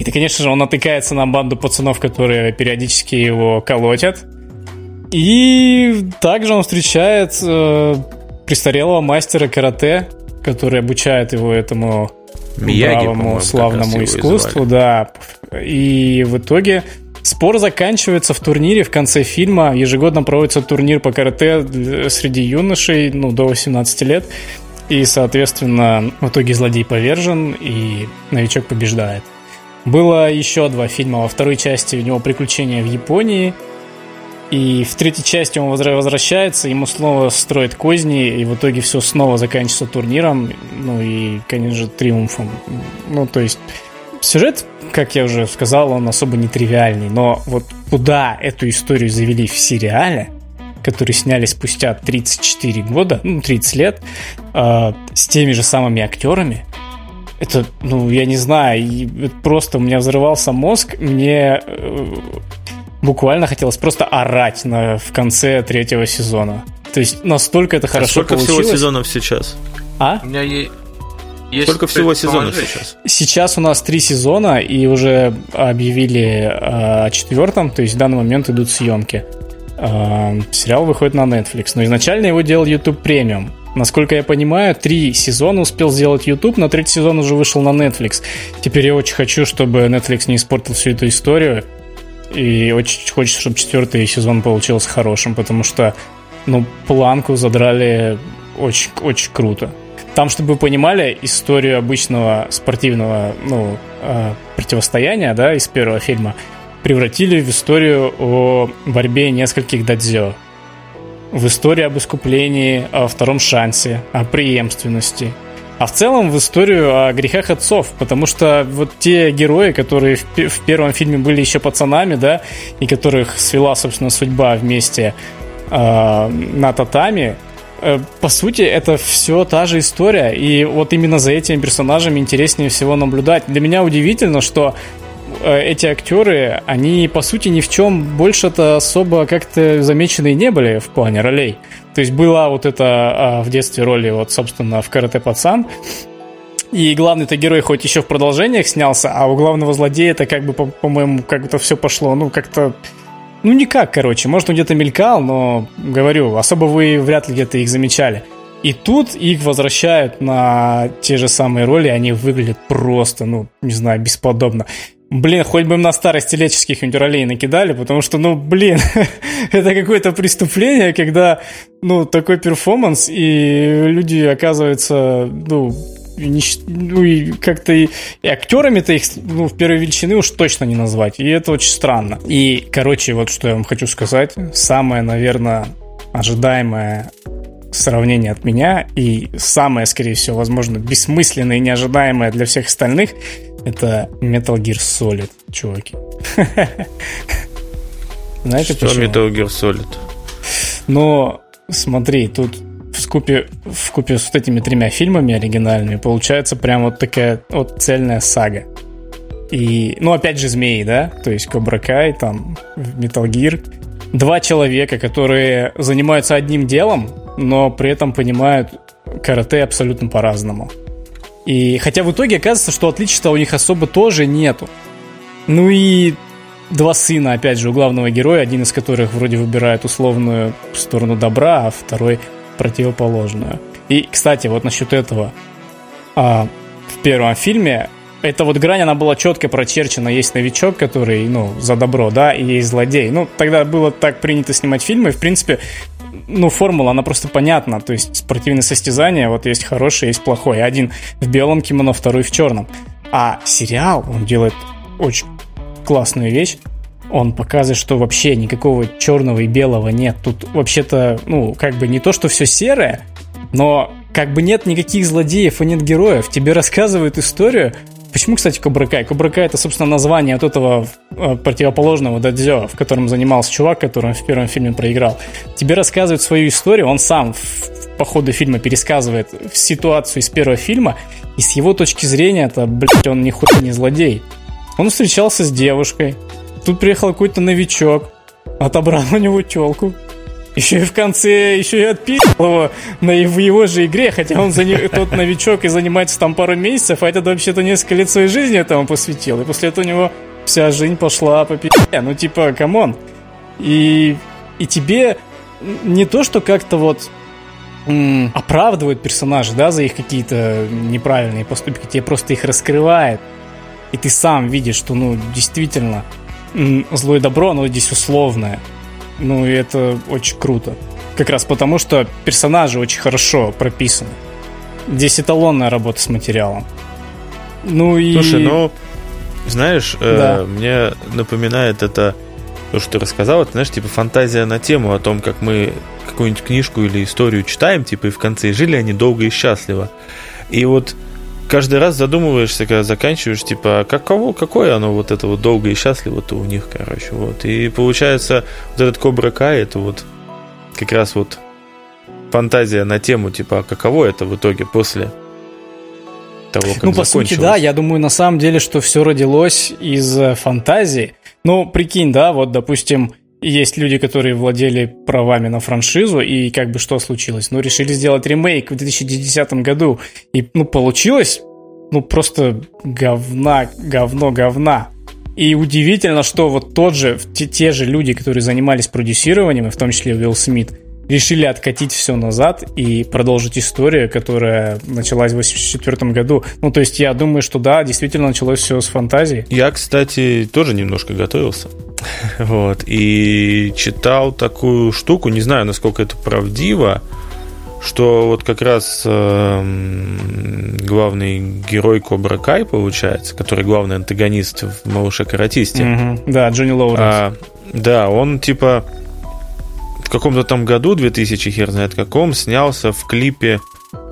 И, конечно же, он натыкается на банду пацанов, которые периодически его колотят. И также он встречает престарелого мастера карате, который обучает его этому Мияги, бравому славному искусству. Да. И в итоге спор заканчивается в турнире в конце фильма. Ежегодно проводится турнир по карате среди юношей, ну, до 18 лет. И, соответственно, в итоге злодей повержен, и новичок побеждает. Было еще два фильма. Во второй части у него приключения в Японии, и в третьей части он возвращается, ему снова строят козни, и в итоге все снова заканчивается турниром, ну и, конечно же, триумфом. Ну, то есть, сюжет, как я уже сказал, он особо нетривиальный, но вот куда эту историю завели в сериале, которые сняли спустя 34 года, ну, 30 лет, с теми же самыми актерами, Это, ну, я не знаю, просто у меня взрывался мозг, мне буквально хотелось просто орать в конце третьего сезона. То есть настолько это хорошо получилось. Сколько всего сезонов сейчас? А? У меня есть сколько всего сезонов сейчас? Сейчас у нас 3 сезона, и уже объявили о 4-м, то есть в данный момент идут съемки. Сериал выходит на Netflix, но изначально его делал YouTube Premium. Насколько я понимаю, 3 сезона успел сделать YouTube, но 3-й сезон уже вышел на Netflix. Теперь я очень хочу, чтобы Netflix не испортил всю эту историю, и очень хочется, чтобы 4-й сезон получился хорошим, потому что, ну, планку задрали очень, очень круто. Там, чтобы вы понимали, историю обычного спортивного, ну, противостояния, да, из первого фильма превратили в историю о борьбе нескольких дадзё, в историю об искуплении, о втором шансе, о преемственности, а в целом в историю о грехах отцов, потому что вот те герои, которые в первом фильме были еще пацанами, да, и которых свела, собственно, судьба вместе на татами, по сути, это все та же история, и вот именно за этими персонажами интереснее всего наблюдать. Для меня удивительно, что эти актеры, они, по сути, ни в чем больше-то особо как-то замечены и не были в плане ролей. То есть была вот эта в детстве роль, вот, собственно, в «Карате-пацан». И главный-то герой хоть еще в продолжениях снялся, а у главного злодея-то как бы, по-моему, как-то все пошло, ну, как-то... Ну, никак, короче. Может, он где-то мелькал, но, говорю, особо вы вряд ли где-то их замечали. И тут их возвращают на те же самые роли, они выглядят просто, ну, не знаю, бесподобно. Блин, хоть бы им на старости лет каких-нибудь ролей накидали, потому что, ну, блин, это какое-то преступление, когда, ну, такой перформанс, и люди оказываются, ну, и как-то и актерами-то их, ну, в первой величины уж точно не назвать, и это очень странно. И, короче, вот что я вам хочу сказать. Самое, наверное, ожидаемое сравнение от меня и самое, скорее всего, возможно, бессмысленное и неожидаемое для всех остальных – это Metal Gear Solid, чуваки. Знаете, что почему? Metal Gear Solid? Но смотри, тут вкупе с вот этими 3 фильмами оригинальными получается прям вот такая вот цельная сага. И, ну, опять же, змеи, да? То есть Кобра Кай, там, Metal Gear. 2 человека, которые занимаются одним делом, но при этом понимают карате абсолютно по-разному. И хотя в итоге оказывается, что отличия-то у них особо тоже нету. Ну и 2 сына, опять же, у главного героя, один из которых вроде выбирает условную сторону добра, а второй противоположную. И, кстати, вот насчет этого, в первом фильме эта вот грань, она была четко прочерчена. Есть новичок, который, ну, за добро, да, и есть злодей. Ну, тогда было так принято снимать фильмы, в принципе... Ну, формула, она просто понятна. То есть спортивные состязания, вот есть хороший, есть плохой. Один в белом кимоно, второй в черном. А сериал, он делает очень классную вещь. Он показывает, что вообще никакого черного и белого нет. Тут вообще-то, ну, как бы не то, что все серое, но как бы нет никаких злодеев и нет героев. Тебе рассказывают историю. Почему, кстати, Кобра Кай? Кобра Кай — это, собственно, название от этого противоположного дадзё, в котором занимался чувак, которым в первом фильме проиграл. Тебе рассказывают свою историю, он сам по ходу фильма пересказывает ситуацию из первого фильма, и с его точки зрения, это, блядь, он нихуя не злодей. Он встречался с девушкой, тут приехал какой-то новичок, отобрал у него тёлку. Еще и в конце, еще и отпи***л его в его же игре, хотя он тот новичок и занимается там пару месяцев, а этот вообще-то несколько лет своей жизни этому посвятил, и после этого у него вся жизнь пошла по пи***е, ну типа, камон. И тебе не то, что как-то вот оправдывают персонажей, да, за их какие-то неправильные поступки, тебе просто их раскрывает, и ты сам видишь, что, ну, действительно, зло и добро, оно здесь условное. Ну, и это очень круто. Как раз потому, что персонажи очень хорошо прописаны. Здесь эталонная работа с материалом. Ну и... Слушай, ну, знаешь, да. Мне напоминает это то, что ты рассказал. Это, знаешь, типа фантазия на тему о том, как мы какую-нибудь книжку или историю читаем, типа, и в конце жили они долго и счастливо. И вот каждый раз задумываешься, когда заканчиваешь, типа, какое оно вот это вот долго и счастливо-то у них, короче, вот. И получается, вот этот Кобра Кай, это вот как раз вот фантазия на тему, типа, а каково это в итоге после того, как закончилось. Ну, по сути, да, я думаю, на самом деле, что все родилось из фантазии. Ну, прикинь, да, вот, допустим, есть люди, которые владели правами на франшизу, и как бы что случилось? Ну, решили сделать ремейк в 2010 году, и, ну, получилось, ну, просто говно. И удивительно, что вот тот же, те же люди, которые занимались продюсированием, и в том числе Уилл Смит, решили откатить все назад и продолжить историю, которая началась в 1984 году. Ну, то есть я думаю, что да, действительно началось все с фантазии. Я, кстати, тоже немножко готовился. Вот. И читал такую штуку, не знаю, насколько это правдиво, что вот как раз главный герой Кобра Кай, получается, который главный антагонист в «Малыше-каратисте». Mm-hmm. Да, Джонни Лоуренс. Да, он типа... в каком-то там году, 2000, хер знает каком, снялся в клипе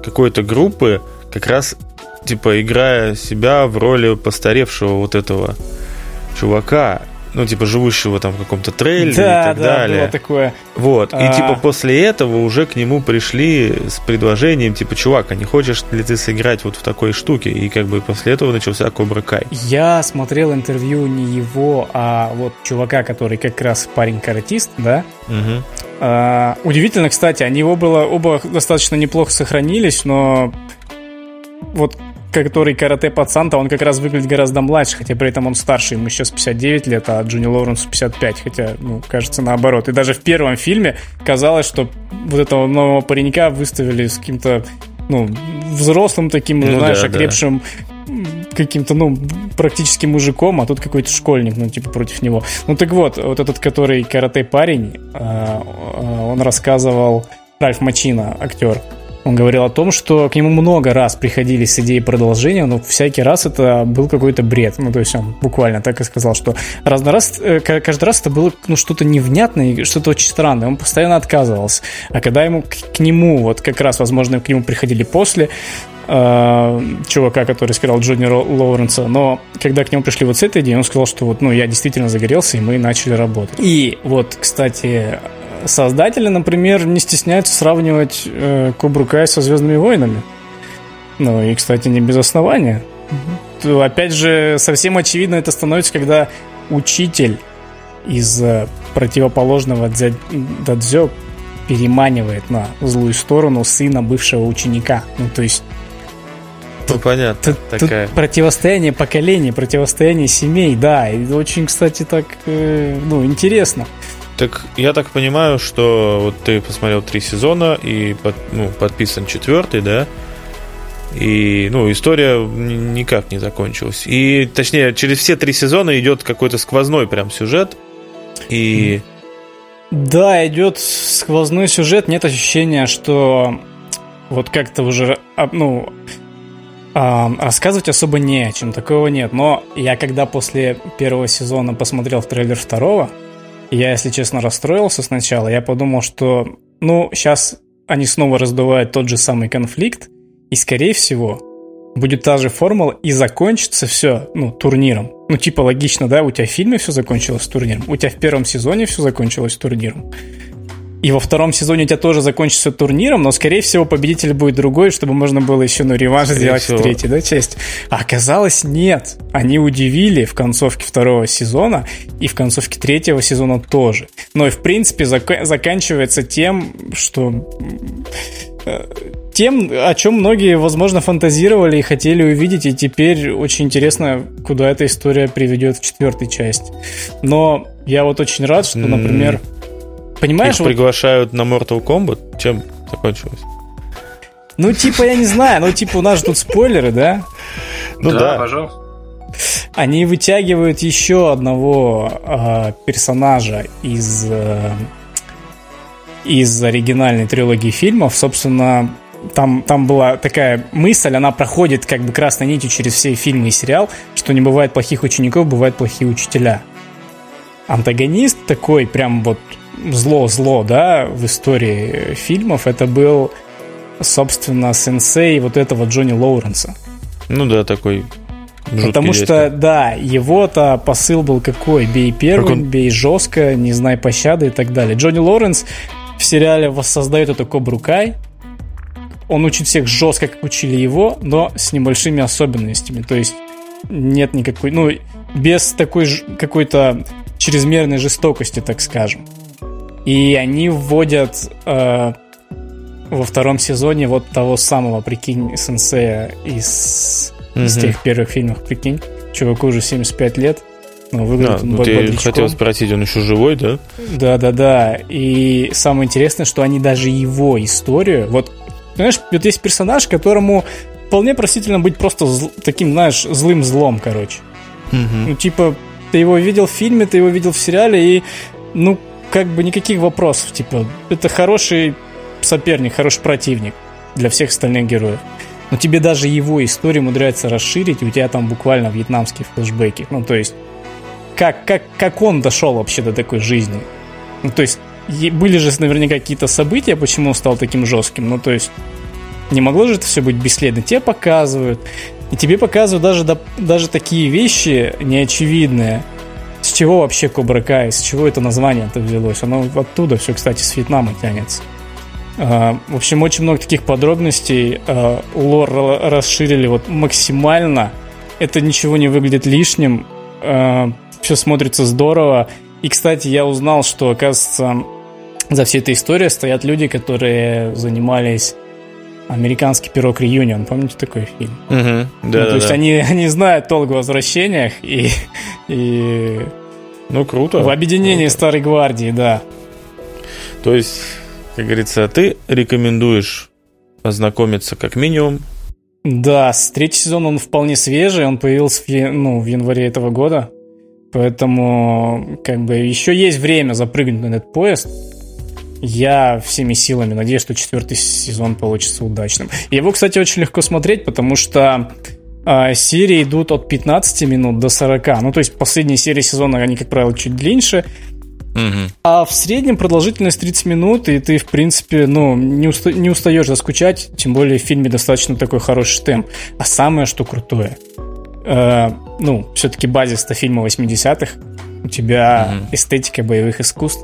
какой-то группы, как раз типа играя себя в роли постаревшего вот этого чувака, ну типа живущего там в каком-то трейлере, да, и так далее. Да, было такое. Вот, и типа после этого уже к нему пришли с предложением, типа, чувак, а не хочешь ли ты сыграть вот в такой штуке? И как бы после этого начался Кобра Кай. Я смотрел интервью не его, а вот чувака, который как раз парень-каратист, да? Угу. Удивительно, кстати, они оба достаточно неплохо сохранились, но вот который карате-пацан, то он как раз выглядит гораздо младше, хотя при этом он старше, ему сейчас 59 лет, а Джонни Лоуренс 55, хотя, ну, кажется, наоборот. И даже в первом фильме казалось, что вот этого нового паренька выставили с каким-то, ну, взрослым таким, ну, знаешь, да, окрепшим... да. Каким-то, ну, практически мужиком, а тут какой-то школьник, ну, типа, против него. Ну, так вот, вот этот, который карате-парень, он рассказывал, Ральф Мачино, актер, он говорил о том, что к нему много раз приходили с идеей продолжения, но всякий раз это был какой-то бред. Ну, то есть он буквально так и сказал, что каждый раз это было, ну, что-то невнятное и что-то очень странное. Он постоянно отказывался. А когда ему к нему, вот как раз, возможно, к нему приходили после чувака, который сыграл Джонни Лоуренса, но когда к нему пришли вот с этой идеей, он сказал, что вот, ну, я действительно загорелся, и мы начали работать. И вот, кстати, создатели, например, не стесняются сравнивать Кобру Кай со «Звездными войнами». Ну, и, кстати, не без основания. То, опять же, совсем очевидно это становится, когда учитель из противоположного дадзё переманивает на злую сторону сына бывшего ученика. Ну, то есть... Ну, понятно. Тут противостояние поколений, противостояние семей, да. И очень, кстати, так, ну, интересно. Так я так понимаю, что вот ты посмотрел 3 сезона и подписан 4-й, да? И, ну, история никак не закончилась. И, точнее, через все 3 сезона идет какой-то сквозной прям сюжет. И... Да, идет сквозной сюжет. Нет ощущения, что вот как-то уже, ну... рассказывать особо не о чем, такого нет. Но я когда после 1-го сезона посмотрел трейлер 2-го, я, если честно, расстроился сначала. Я подумал, что, ну, сейчас они снова раздувают тот же самый конфликт, и, скорее всего, будет та же формула, и закончится все, ну, турниром. Ну, типа, логично, да, у тебя в фильме все закончилось турниром, у тебя в 1-м сезоне все закончилось турниром, и во 2-м сезоне у тебя тоже закончится турниром, но, скорее всего, победитель будет другой, чтобы можно было еще, ну, реванш сделать в 3-й, да, часть. А оказалось, нет. Они удивили в концовке 2-го сезона и в концовке 3-го сезона тоже. Но и, в принципе, заканчивается тем, что... тем, о чем многие, возможно, фантазировали и хотели увидеть, и теперь очень интересно, куда эта история приведет в 4-й части. Но я вот очень рад, что, например... Понимаешь, их приглашают на Mortal Kombat? Чем закончилось? Ну, типа, я не знаю. Ну, типа, у нас же тут спойлеры, да? Ну да, пожалуйста. Они вытягивают еще одного персонажа из оригинальной трилогии фильмов. Собственно, там была такая мысль, она проходит как бы красной нитью через все фильмы и сериал, что не бывает плохих учеников, бывают плохие учителя. Антагонист такой прям вот зло-зло, да, в истории фильмов, это был, собственно, сенсей вот этого Джонни Лоуренса. Ну да, такой жуткий. Потому что, летний. Да, его-то посыл был какой? Бей первым, бей жестко, не знай пощады и так далее. Джонни Лоуренс в сериале воссоздает эту Кобру Кай, Он учит всех жестко, как учили его, но с небольшими особенностями. То есть нет никакой... Ну, без такой какой-то чрезмерной жестокости, так скажем. И они вводят во втором сезоне вот того самого, прикинь, сенсея из тех первых фильмов, прикинь. Чуваку уже 75 лет. Ну, выглядит он бодрячком. Я хотел спросить, он еще живой, да? Да. И самое интересное, что они даже его историю... Вот, понимаешь, вот есть персонаж, которому вполне простительно быть просто таким, знаешь, злым-злом, короче. Ну, типа, ты его видел в фильме, ты его видел в сериале, и, ну, как бы никаких вопросов. Типа, это хороший соперник, хороший противник для всех остальных героев. Но тебе даже его историю умудряется расширить, и у тебя там буквально вьетнамские флешбеки. Ну, то есть, как он дошел вообще до такой жизни? Ну, то есть, были же наверняка какие-то события, почему он стал таким жестким. Ну, то есть, не могло же это все быть бесследно. Тебе показывают, и тебе показывают даже такие вещи неочевидные. С чего вообще Кобра Кай, с чего это название-то взялось? Оно оттуда все, кстати, с Вьетнама тянется. В общем, очень много таких подробностей. Лор расширили вот максимально. Это ничего не выглядит лишним. Все смотрится здорово. И, кстати, я узнал, что, оказывается, за всей этой историей стоят люди, которые занимались «Американский пирог Реюнион». Помните такой фильм? То есть они знают толк в возвращениях и... Ну, круто. В объединении Старой Гвардии, да. То есть... Как говорится, ты рекомендуешь ознакомиться как минимум? Да, с третий сезон он вполне свежий, он появился в январе этого года, поэтому как бы еще есть время запрыгнуть на этот поезд. Я всеми силами надеюсь, что четвертый сезон получится удачным. Его, кстати, очень легко смотреть, потому что серии идут от 15 минут до 40. Ну, то есть последние серии сезона, они, как правило, чуть длиннее. А в среднем продолжительность 30 минут, и ты, в принципе, не устаешь заскучать, тем более в фильме достаточно такой хороший темп. А самое, что крутое, все-таки базис-то фильма 80-х, у тебя эстетика боевых искусств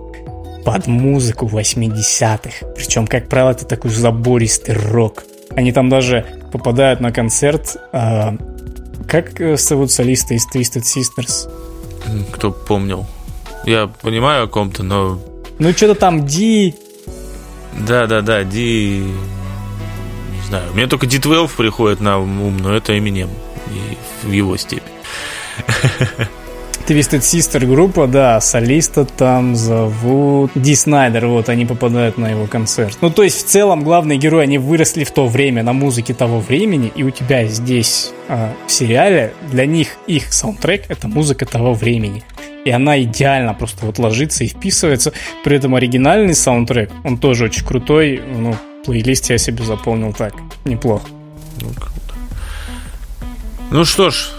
под музыку 80-х. Причем, как правило, это такой забористый рок. Они там даже попадают на концерт, как зовут солиста из Twisted Sisters? Кто помнил? Я понимаю о ком-то, но... Ну, что-то там Ди... Да, Ди... Не знаю, у меня только Ди-12 приходит на ум, но это Эминем и в его степи. Twisted Sister группа, да, солиста там зовут... Ди Снайдер, вот, они попадают на его концерт. Ну, то есть, в целом, главные герои, они выросли в то время, на музыке того времени, и у тебя здесь, в сериале, для них их саундтрек — это музыка того времени. И она идеально просто вот ложится и вписывается. При этом оригинальный саундтрек, он тоже очень крутой. Ну, плейлист я себе заполнил так, неплохо. Ну, круто. Ну что ж,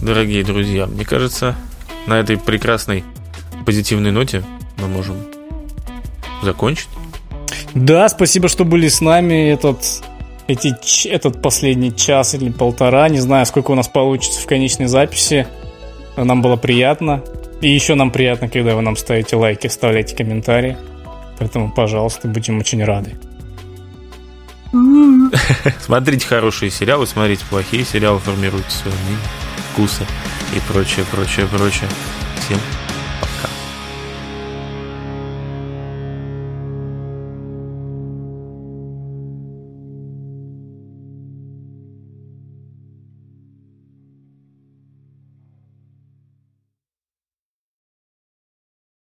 дорогие друзья, мне кажется, на этой прекрасной позитивной ноте мы можем закончить. Да, спасибо, что были с нами этот последний час или полтора. Не знаю, сколько у нас получится в конечной записи. Нам было приятно. И еще нам приятно, когда вы нам ставите лайки, оставляете комментарии. Поэтому, пожалуйста, будем очень рады. Смотрите хорошие сериалы, смотрите плохие сериалы, формируйте свои вкусы и прочее. Всем